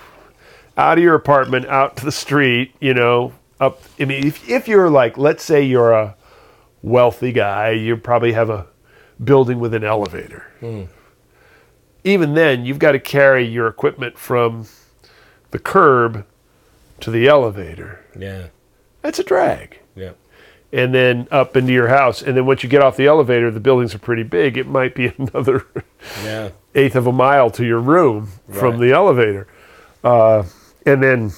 out of your apartment, out to the street, you know, up. I mean, if, if you're like, let's say you're a wealthy guy, you probably have a building with an elevator. Mm. Even then, you've got to carry your equipment from the curb to the elevator. Yeah. That's a drag. Yeah. And then up into your house. And then once you get off the elevator, the buildings are pretty big. It might be another yeah. eighth of a mile to your room right. from the elevator. Uh, and then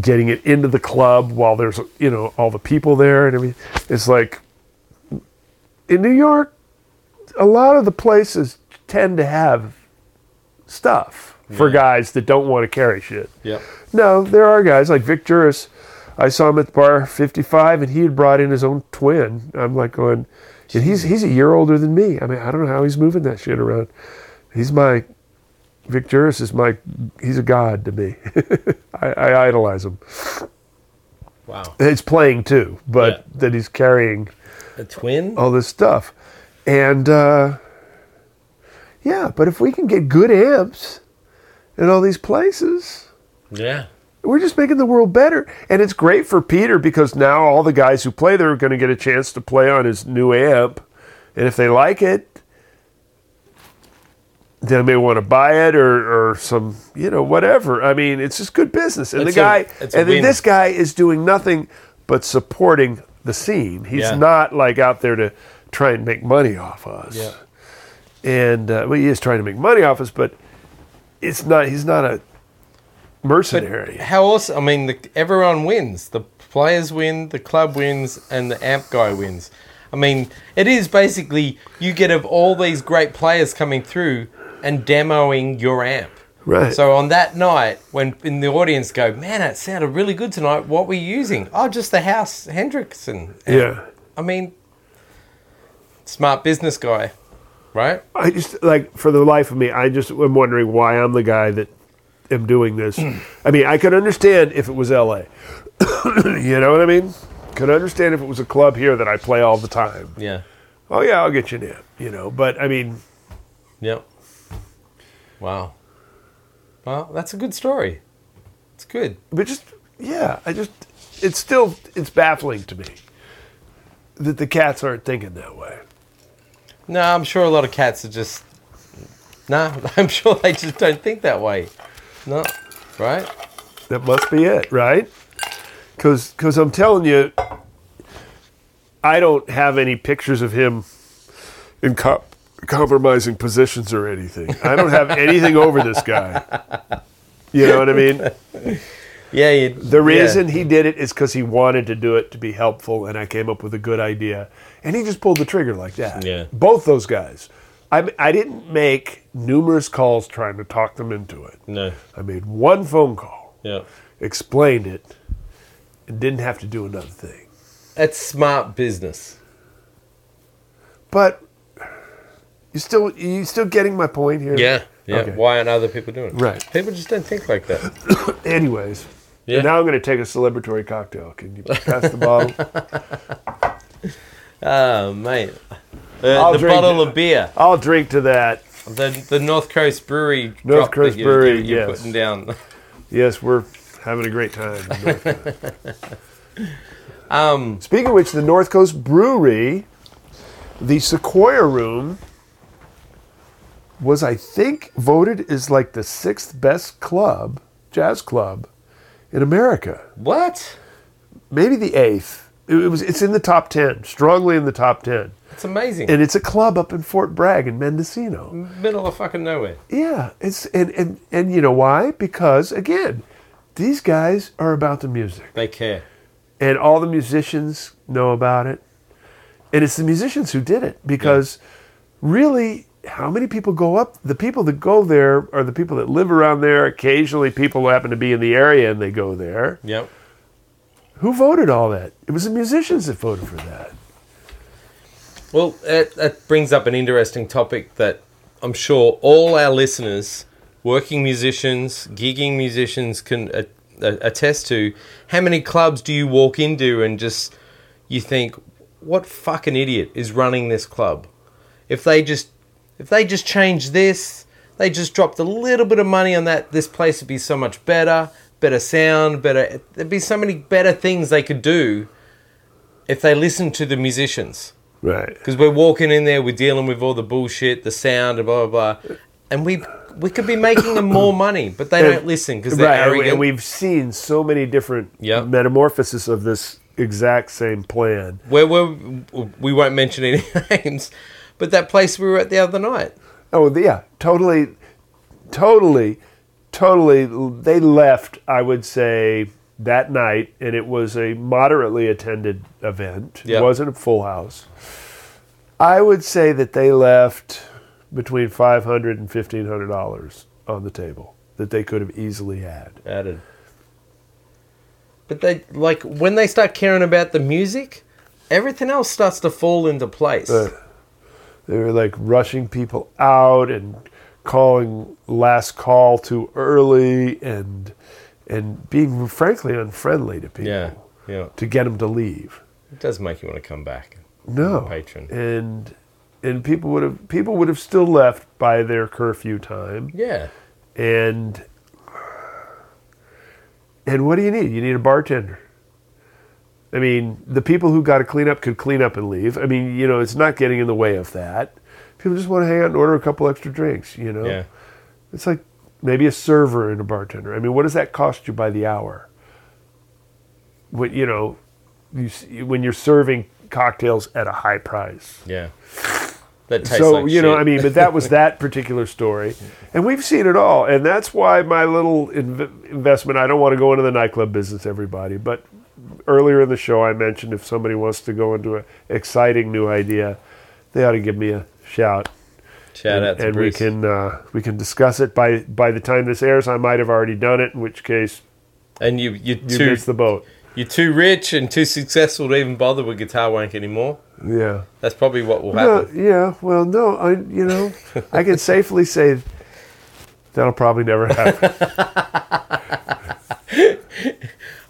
getting it into the club while there's, you know, all the people there and everything. It's like, in New York, a lot of the places tend to have stuff yeah. for guys that don't want to carry shit. Yeah. No, there are guys like Vic Juris. I saw him at Bar Fifty Five, and he had brought in his own twin. I'm like going, and he's he's a year older than me. I mean, I don't know how he's moving that shit around. He's my Vic Juris is my, he's a god to me. I, I idolize him. Wow. He's playing too, but yeah. that he's carrying a twin? All this stuff. And uh, yeah, but if we can get good amps in all these places. Yeah. We're just making the world better. And it's great for Peter because now all the guys who play there are going to get a chance to play on his new amp. And if they like it, they may want to buy it or, or some, you know, whatever. I mean, it's just good business. And it's the guy, a, and then win. This guy is doing nothing but supporting the scene. He's yeah. not like out there to try and make money off us. Yeah. And, uh, well, he is trying to make money off us, but it's not, he's not a mercenary. But how else? I mean, the, everyone wins. The players win, the club wins, and the amp guy wins. I mean, it is basically you get of all these great players coming through and demoing your amp. Right. So on that night, when in the audience go, man, that sounded really good tonight. What were you using? Oh, just the House Henderson. Yeah. I mean, smart business guy, right? I just, like, for the life of me, I just am wondering why I'm the guy that am doing this. I mean, I could understand if it was L A You know what I mean? Could understand if it was a club here that I play all the time. Yeah. Oh, yeah, I'll get you an amp, you know. But, I mean. Yep. Wow. Well, that's a good story. It's good. But just, yeah, I just, it's still, it's baffling to me that the cats aren't thinking that way. No, I'm sure a lot of cats are just, nah, I'm sure they just don't think that way. No, right? That must be it, right? Because because I'm telling you, I don't have any pictures of him in co- compromising positions or anything. I don't have anything over this guy. You know what I mean? Yeah. You, the reason yeah. he did it is because he wanted to do it to be helpful, and I came up with a good idea. And he just pulled the trigger like that. Yeah. Both those guys. I, I didn't make numerous calls trying to talk them into it. No. I made one phone call. Yeah. Explained it. And didn't have to do another thing. That's smart business. But you still you still getting my point here? Yeah. Yeah. Okay. Why aren't other people doing it? Right. People just don't think like that. Anyways. Yeah. And now I'm going to take a celebratory cocktail. Can you pass the bottle? Oh, mate. Uh, the bottle to, of beer. I'll drink to that. The the North Coast Brewery. North Coast you, Brewery, you're yes. You're putting down. Yes, we're having a great time. um, Speaking of which, the North Coast Brewery, the Sequoia Room, was, I think, voted as like the sixth best club, jazz club, in America. What? Maybe the eighth. It, it was. It's in the top ten, strongly in the top ten. It's amazing. And it's a club up in Fort Bragg in Mendocino. Middle of fucking nowhere. Yeah. It's and, and, and you know why? Because, again, these guys are about the music. They care. And all the musicians know about it. And it's the musicians who did it. Because yeah. really, how many people go up? The people that go there are the people that live around there. Occasionally people happen to be in the area and they go there. Yep. Who voted all that? It was the musicians that voted for that. Well, that, that brings up an interesting topic that I'm sure all our listeners, working musicians, gigging musicians, can uh, uh, attest to. How many clubs do you walk into and just you think, what fucking idiot is running this club? If they just if they just change this, they just dropped a little bit of money on that, this place would be so much better, better sound, better. There'd be so many better things they could do if they listened to the musicians. Right. Because we're walking in there, we're dealing with all the bullshit, the sound, and blah, blah, blah. And we we could be making them more money, but they and, don't listen because they're right, arrogant. And we've seen so many different yep. metamorphoses of this exact same plan. Where we're, we won't mention any names, but that place we were at the other night. Oh, yeah. Totally, totally, totally. They left, I would say, that night, and it was a moderately attended event. Yep. It wasn't a full house. I would say that they left between five hundred dollars and fifteen hundred dollars on the table that they could have easily had. Added. But they, like, when they start caring about the music, everything else starts to fall into place. Uh, they were, like, rushing people out and calling last call too early and... And being, frankly, unfriendly to people yeah, yeah. to get them to leave. It does make you want to come back. No. Patron. And and people would have people would have still left by their curfew time. Yeah. And And what do you need? You need a bartender. I mean, the people who got to clean up could clean up and leave. I mean, you know, it's not getting in the way of that. People just want to hang out and order a couple extra drinks, you know? Yeah. It's like maybe a server and a bartender. I mean, what does that cost you by the hour? When, you know, you, when you're serving cocktails at a high price. Yeah. That tastes so, like you shit. know, I mean, but that was that particular story. And we've seen it all. And that's why my little inv- investment, I don't want to go into the nightclub business, everybody, but earlier in the show I mentioned if somebody wants to go into an exciting new idea, they ought to give me a shout. Shout and, out to and Bruce. we can uh, we can discuss it. By by the time this airs, I might have already done it, in which case and you you, you too, missed the boat. You're too rich and too successful to even bother with Guitar Wank anymore. Yeah, that's probably what will happen. No, yeah, well, no, I you know I can safely say that'll probably never happen.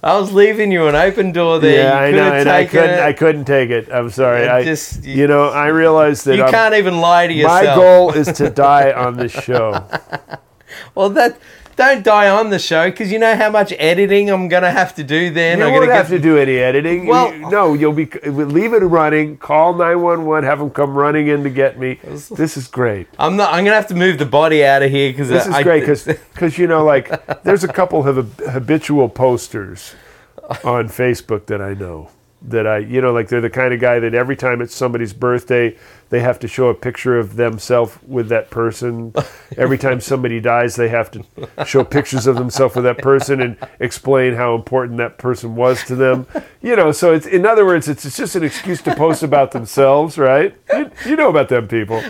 I was leaving you an open door there. Yeah, you I know, and I couldn't. It. I couldn't take it. I'm sorry. I just, you, you know, I realized that you I'm, can't even lie to yourself. My goal is to die on this show. Well, that don't die on the show because you know how much editing I'm going to have to do. Then you I'm won't gonna have get... to do any editing. Well, you, no, you'll be leave it running. Call nine one one. Have them come running in to get me. This is great. I'm not. I'm going to have to move the body out of here because this I, is great because because you know like there's a couple of habitual posters on Facebook that I know that I, you know, like they're the kind of guy that every time it's somebody's birthday, they have to show a picture of themselves with that person. Every time somebody dies, they have to show pictures of themselves with that person and explain how important that person was to them. You know, so it's, in other words, it's, it's just an excuse to post about themselves, right? You, you know about them people.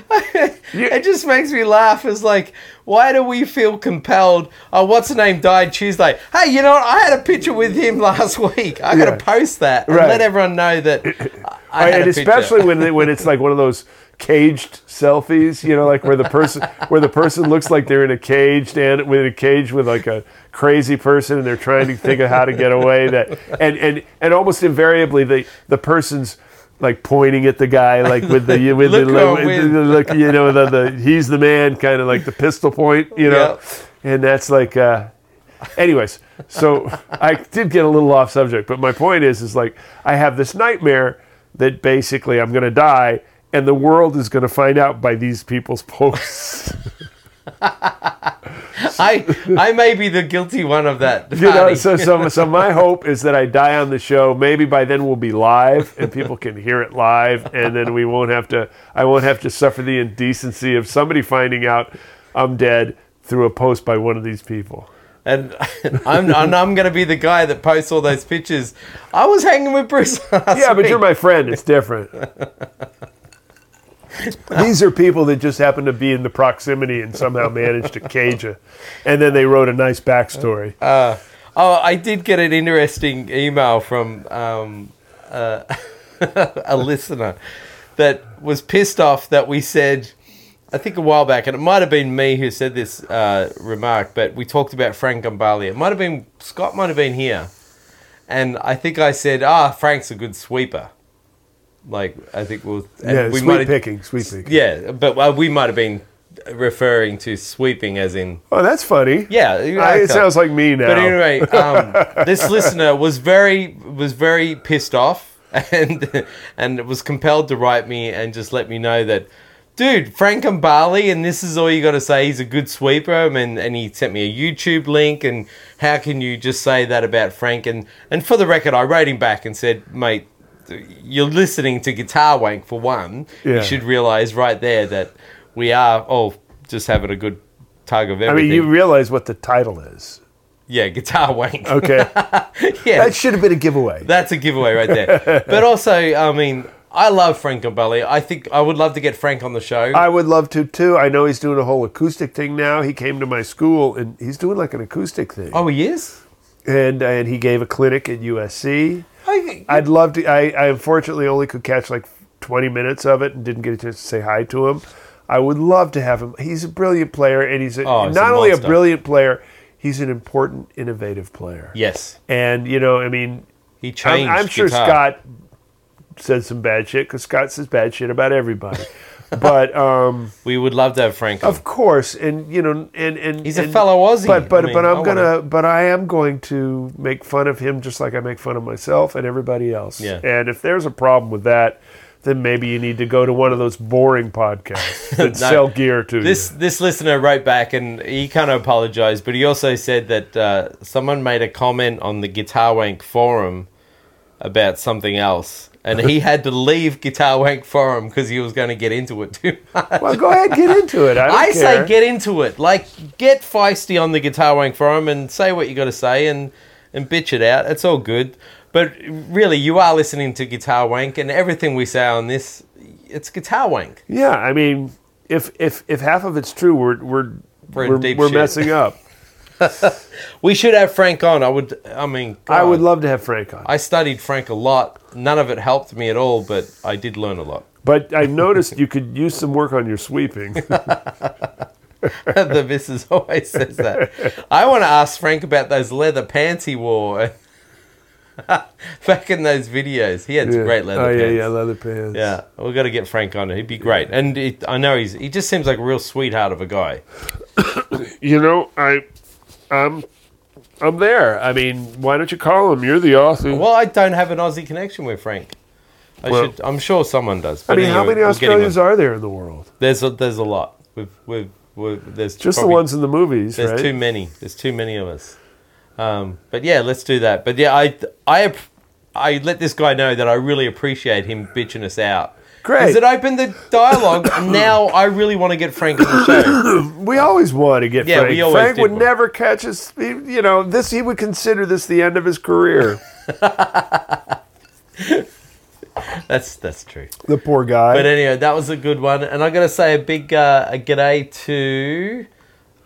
You, it just makes me laugh. It's like, why do we feel compelled? Oh, what's her name died Tuesday? Hey, you know what? I had a picture with him last week. I yeah. got to post that and right. let everyone know that. I had and a especially picture. when they, when it's like one of those caged selfies, you know, like where the person where the person looks like they're in a cage and with a cage with like a crazy person, and they're trying to think of how to get away. That and and, and almost invariably the the person's. Like pointing at the guy, like with the with the, the look, you know, the, the he's the man, kind of like the pistol point, you know, yep. And that's like, uh, anyways. So I did get a little off subject, but my point is, is like I have this nightmare that basically I'm going to die, and the world is going to find out by these people's posts. I I may be the guilty one of that. You know, so, so so my hope is that I die on the show. Maybe by then we'll be live and people can hear it live, and then we won't have to. I won't have to suffer the indecency of somebody finding out I'm dead through a post by one of these people. And I'm I'm, I'm going to be the guy that posts all those pictures. I was hanging with Bruce last week. Yeah, but you're my friend. It's different. These are people that just happen to be in the proximity and somehow managed to cage you, and then they wrote a nice backstory. Uh, oh, I did get an interesting email from um, uh, a listener that was pissed off that we said, I think a while back, and it might have been me who said this uh, remark, but we talked about Frank Gambale. It might have been, Scott might have been here, and I think I said, ah, oh, Frank's a good sweeper. Like, I think we'll... Yeah, we sweep picking, sweep picking. Yeah, but uh, we might have been referring to sweeping as in... Oh, that's funny. Yeah. I, it sounds like me now. But anyway, um, this listener was very was very pissed off and and was compelled to write me and just let me know that, dude, Frank Gambale, and this is all you got to say, he's a good sweeper, and, and he sent me a YouTube link, and how can you just say that about Frank? And, and for the record, I wrote him back and said, mate, you're listening to Guitar Wank for one. Yeah. You should realize right there that we are all just having a good tug of everything. I mean, you realize what the title is. Yeah, Guitar Wank. Okay. Yeah. That should have been a giveaway. That's a giveaway right there. But also, I mean, I love Frank Gambale. I think I would love to get Frank on the show. I would love to, too. I know he's doing a whole acoustic thing now. He came to my school, and he's doing like an acoustic thing. Oh, he is? And, and he gave a clinic at U S C. I'd love to. I, I unfortunately only could catch like twenty minutes of it and didn't get a chance to say hi to him. I would love to have him. He's a brilliant player, and he's, a, oh, he's not a only monster. A brilliant player, he's an important, innovative player. Yes. And, you know, I mean, he changed I'm, I'm sure guitar. Scott said some bad shit because Scott says bad shit about everybody. But um, we would love to have Frank on. Of course, and you know, and, and he's and, a fellow Aussie. But but I mean, but I'm I gonna wanna... but I am going to make fun of him just like I make fun of myself and everybody else. Yeah. And if there's a problem with that, then maybe you need to go to one of those boring podcasts that no, sell gear to this, you. This listener wrote back, and he kind of apologized, but he also said that uh, someone made a comment on the Guitar Wank forum about something else, and he had to leave Guitar Wank forum because he was going to get into it too much. Well, go ahead, get into it. I, don't I care. say get into it. Like, get feisty on the Guitar Wank forum and say what you got to say and, and bitch it out. It's all good. But really, you are listening to Guitar Wank, and everything we say on this, it's Guitar Wank. Yeah, I mean, if if, if half of it's true, we're we're we're, we're, deep we're shit. messing up. We should have Frank on. I would. I mean, God, I would love to have Frank on. I studied Frank a lot. None of it helped me at all, but I did learn a lot. But I noticed you could use some work on your sweeping. The missus always says that. I want to ask Frank about those leather pants he wore. Back in those videos, he had yeah. great leather oh, pants. Oh yeah, yeah, leather pants. Yeah, we've got to get Frank on it. He'd be great, yeah. and it, I know he's—he just seems like a real sweetheart of a guy. You know, I, I'm, I'm there. I mean, why don't you call him? You're the Aussie. Well, I don't have an Aussie connection with Frank. I well, should, I'm sure someone does. But I mean, anyway, how many we'll Australians are there in the world? There's a, there's a lot. We've, we've, we've there's just probably, the ones in the movies. There's right? too many. There's too many of us. Um, but yeah, let's do that. But yeah, I, I, I let this guy know that I really appreciate him bitching us out. Great. Because it opened the dialogue, and now I really want to get Frank on the show. We always want to get yeah, Frank. We always Frank would want. never catch us, you know, this, he would consider this the end of his career. That's that's true. The poor guy. But anyway, that was a good one. And I got to say a big uh, a g'day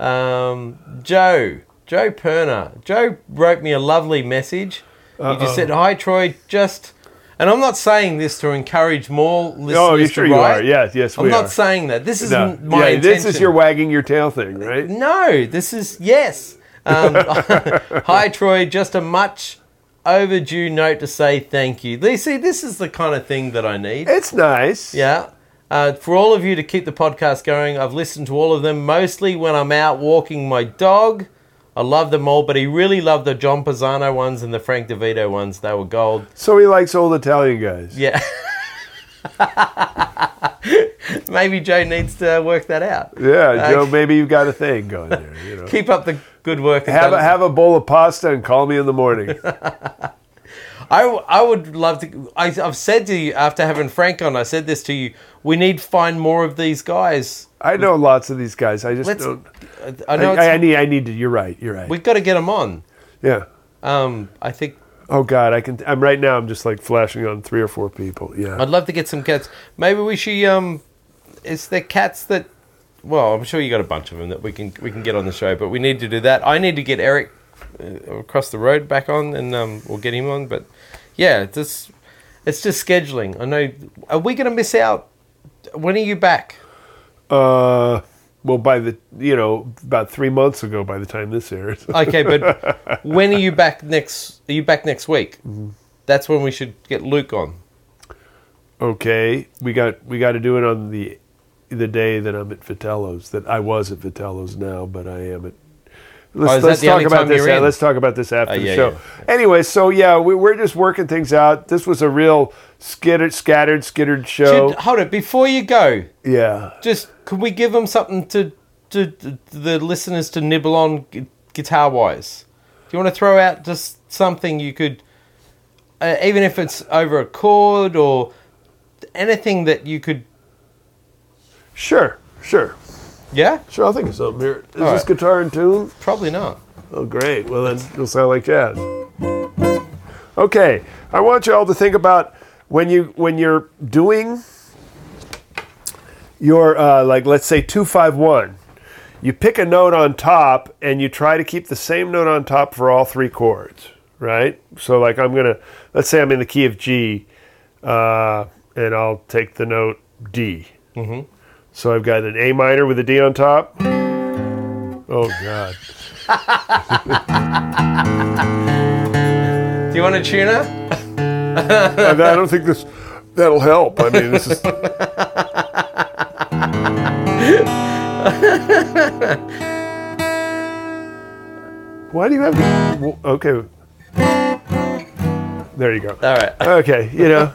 to um, Joe. Joe Perna. Joe wrote me a lovely message. He Uh-oh. just said, "Hi, Troy. Just," and I'm not saying this to encourage more listeners oh, you're sure to write. You are. Yes, yes, we I'm not are. saying that. This isn't no. my yeah, intention. This is your wagging your tail thing, right? No, this is yes. Um, Hi, Troy. Just a much overdue note to say thank you. You see, this is the kind of thing that I need. It's nice. Yeah. Uh, for all of you to keep the podcast going, I've listened to all of them, mostly when I'm out walking my dog. I love them all, but he really loved the John Pisano ones and the Frank DeVito ones. They were gold. So he likes old Italian guys. Yeah. Maybe Joe needs to work that out. Yeah, Joe, uh, maybe you've got a thing going there. You know. Keep up the good work. Have a, have a bowl of pasta and call me in the morning. I, I would love to... I, I've said to you, after having Frank on, I said this to you, we need to find more of these guys. I know lots of these guys. I just Let's, don't... I know. I, I need. I need to. You're right. You're right. We've got to get them on. Yeah. Um. I think. Oh God, I can. I'm right now. I'm just like flashing on three or four people. Yeah. I'd love to get some cats. Maybe we should. Um. Is there cats that? Well, I'm sure you got a bunch of them that we can we can get on the show. But we need to do that. I need to get Eric uh, across the road back on, and um, we'll get him on. But yeah, this it's just scheduling. I know. Are we going to miss out? When are you back? Uh. Well, by the, you know, about three months ago by the time this airs. Okay, but when are you back next? Are you back next week? Mm-hmm. That's when we should get Luke on. Okay. We got we got to do it on the the day that I'm at Vitello's, that I was at Vitello's now, but I am at... Let's, oh, is let's that the talk only about time this. You're in? Let's talk about this after uh, yeah, the show. Yeah, yeah. Anyway, so yeah, we, we're just working things out. This was a real skittered, scattered, skittered show. Should, hold it before you go. Yeah. Just could we give them something to to, to the listeners to nibble on gu- guitar wise? Do you want to throw out just something you could, uh, even if it's over a chord or anything that you could? Sure. Sure. Yeah? Sure, I'll think of something here. Is All this right. guitar in tune? Probably not. Oh, great. Well, then it'll sound like jazz. Okay, I want you all to think about when, you, when you're doing your, uh, like, let's say two five one, you pick a note on top and you try to keep the same note on top for all three chords, right? So, like, I'm going to, let's say I'm in the key of G, uh, and I'll take the note D. Mm-hmm. So I've got an A minor with a D on top. Oh, God. Do you want a tuner? I don't think this, that'll help. I mean, this is... Why do you have to... Okay. There you go. All right. Okay, you know.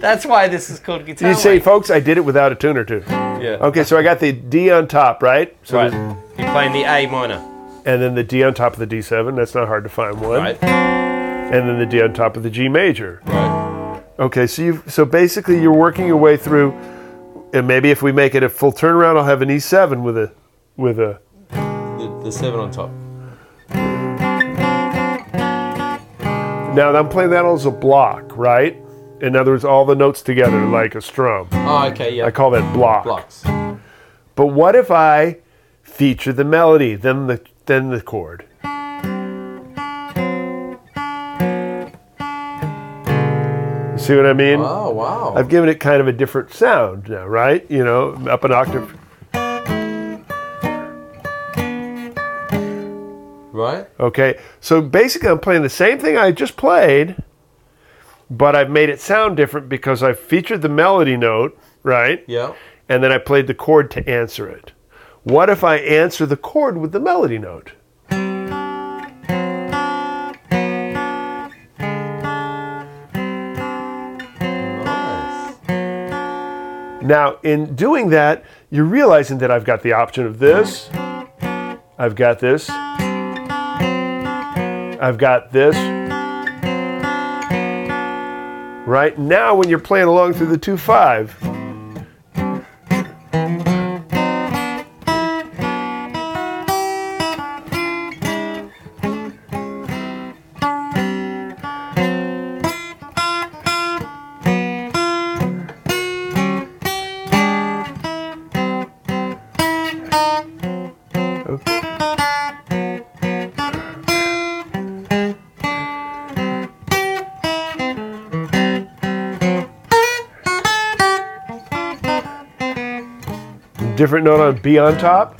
That's why this is called guitar. You say, folks, I did it without a tuner, too. Yeah. Okay, so I got the D on top, right? So right. You're playing the A minor. And then the D on top of the D seven. That's not hard to find one. Right. And then the D on top of the G major. Right. Okay, so you so basically you're working your way through, and maybe if we make it a full turnaround, I'll have an E seven with a... with a the, the seven on top. Now, I'm playing that as a block, right? In other words, all the notes together like a strum. Oh, okay, yeah. I call that block. Blocks. But what if I feature the melody, then the then the chord? You see what I mean? Oh, wow. I've given it kind of a different sound now, right? You know, up an octave. Right. Okay, so basically I'm playing the same thing I just played, but I've made it sound different because I featured the melody note, right? Yeah. And then I played the chord to answer it. What if I answer the chord with the melody note? Nice. Now, in doing that, you're realizing that I've got the option of this, I've got this, I've got this. Right now, when you're playing along through the two five, different note on B on top.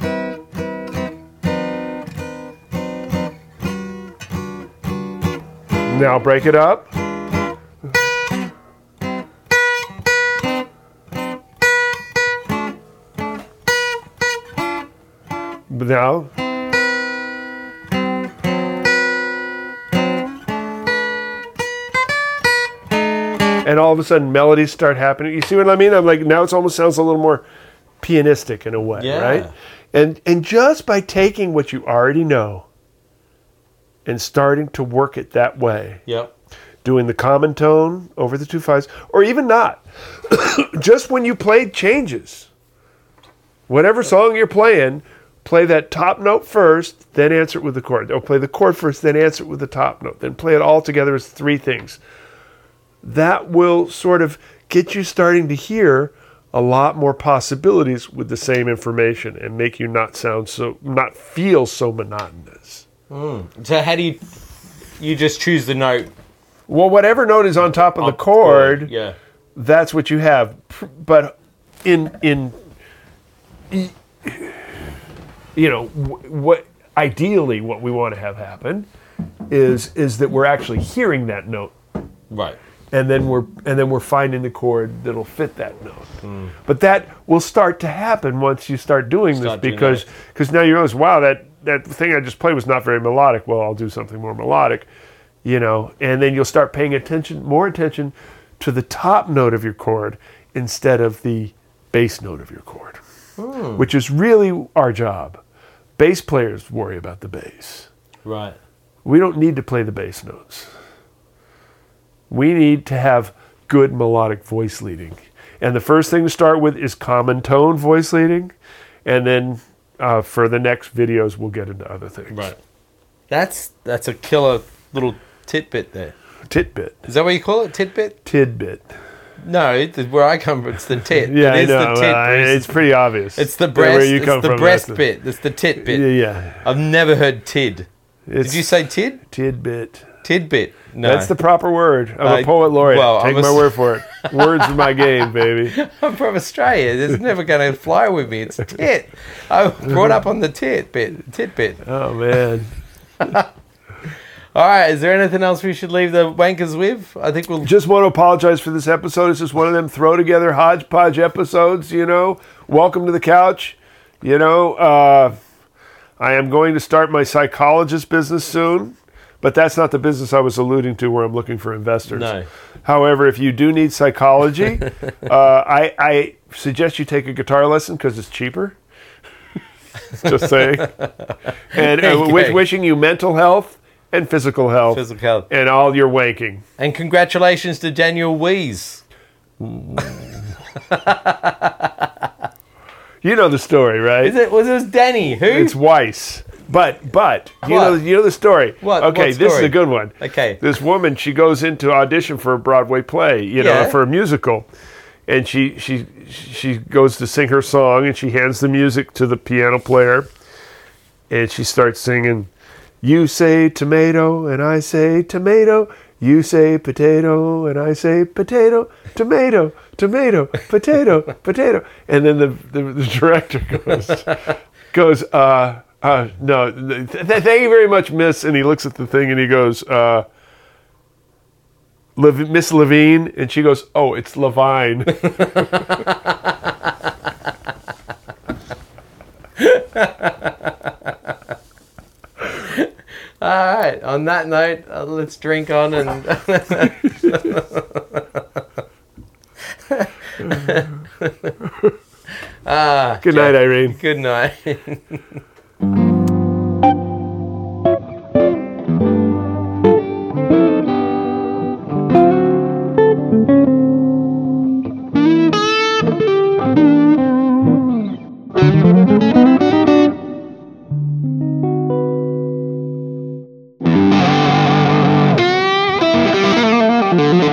Now break it up. But now. And all of a sudden melodies start happening. You see what I mean? I'm like, now it almost sounds a little more pianistic in a way, yeah. Right? And and just by taking what you already know and starting to work it that way, yep. Doing the common tone over the two fives, or even not, just when you play changes, whatever song you're playing, play that top note first, then answer it with the chord. Or play the chord first, then answer it with the top note. Then play it all together as three things. That will sort of get you starting to hear a lot more possibilities with the same information and make you not sound so, not feel so monotonous. Mm. So how do you, you just choose the note? Well, whatever note is on top of on, the chord, yeah, yeah, that's what you have. But in, in, you know, what ideally what we want to have happen is, is that we're actually hearing that note. Right. And then we're and then we're finding the chord that'll fit that note. Mm. But that will start to happen once you start doing start this because because now you realize, wow, that, that thing I just played was not very melodic. Well, I'll do something more melodic, you know. And then you'll start paying attention, more attention to the top note of your chord instead of the bass note of your chord, mm. which is really our job. Bass players worry about the bass. Right. We don't need to play the bass notes. We need to have good melodic voice leading. And the first thing to start with is common tone voice leading. And then uh, for the next videos, we'll get into other things. Right. That's that's a killer little tidbit there. Tidbit. Is that what you call it? Tidbit? Tidbit. No, it, where I come from, it's the tit. Yeah, it is I know. The tit. Uh, it's pretty obvious. It's the breast, where you come it's the from, breast the... bit. It's the tit bit. Yeah. I've never heard tid. It's Did you say tid? Tidbit. Tidbit. No. That's the proper word. I'm uh, a poet laureate. Well, Take I'm my a... word for it. Words are my game, baby. I'm from Australia. It's never going to fly with me. It's tit. I was brought up on the tit bit. Tidbit. Oh, man. All right, is there anything else we should leave the wankers with? I think we'll... Just want to apologize for this episode. It's just one of them throw-together hodgepodge episodes, you know. Welcome to the couch. You know, uh, I am going to start my psychologist business soon, but that's not the business I was alluding to where I'm looking for investors. No. However, if you do need psychology, uh, I, I suggest you take a guitar lesson because it's cheaper. Just saying. And uh, w- wishing you mental health and physical health. Physical health. And all your wanking. And congratulations to Daniel Weiss. You know the story, right? Is it was it Danny? Who? It's Weiss. But but you what? know you know the story. What? Okay, what story? This is a good one. Okay. This woman, she goes into audition for a Broadway play, you yeah. know, for a musical. And she, she she goes to sing her song, and she hands the music to the piano player, and she starts singing, "You say tomato, and I say tomato. You say potato, and I say potato. Tomato, tomato, potato, potato." And then the, the, the director goes, goes, uh, uh, no, th- th- thank you very much, miss. And he looks at the thing, and he goes, uh, Le- Miss Levine, and she goes, "Oh, it's Levine." All right. On that note, uh, let's drink on and. ah, good night, Jeff. Irene. Good night. Mm-hmm.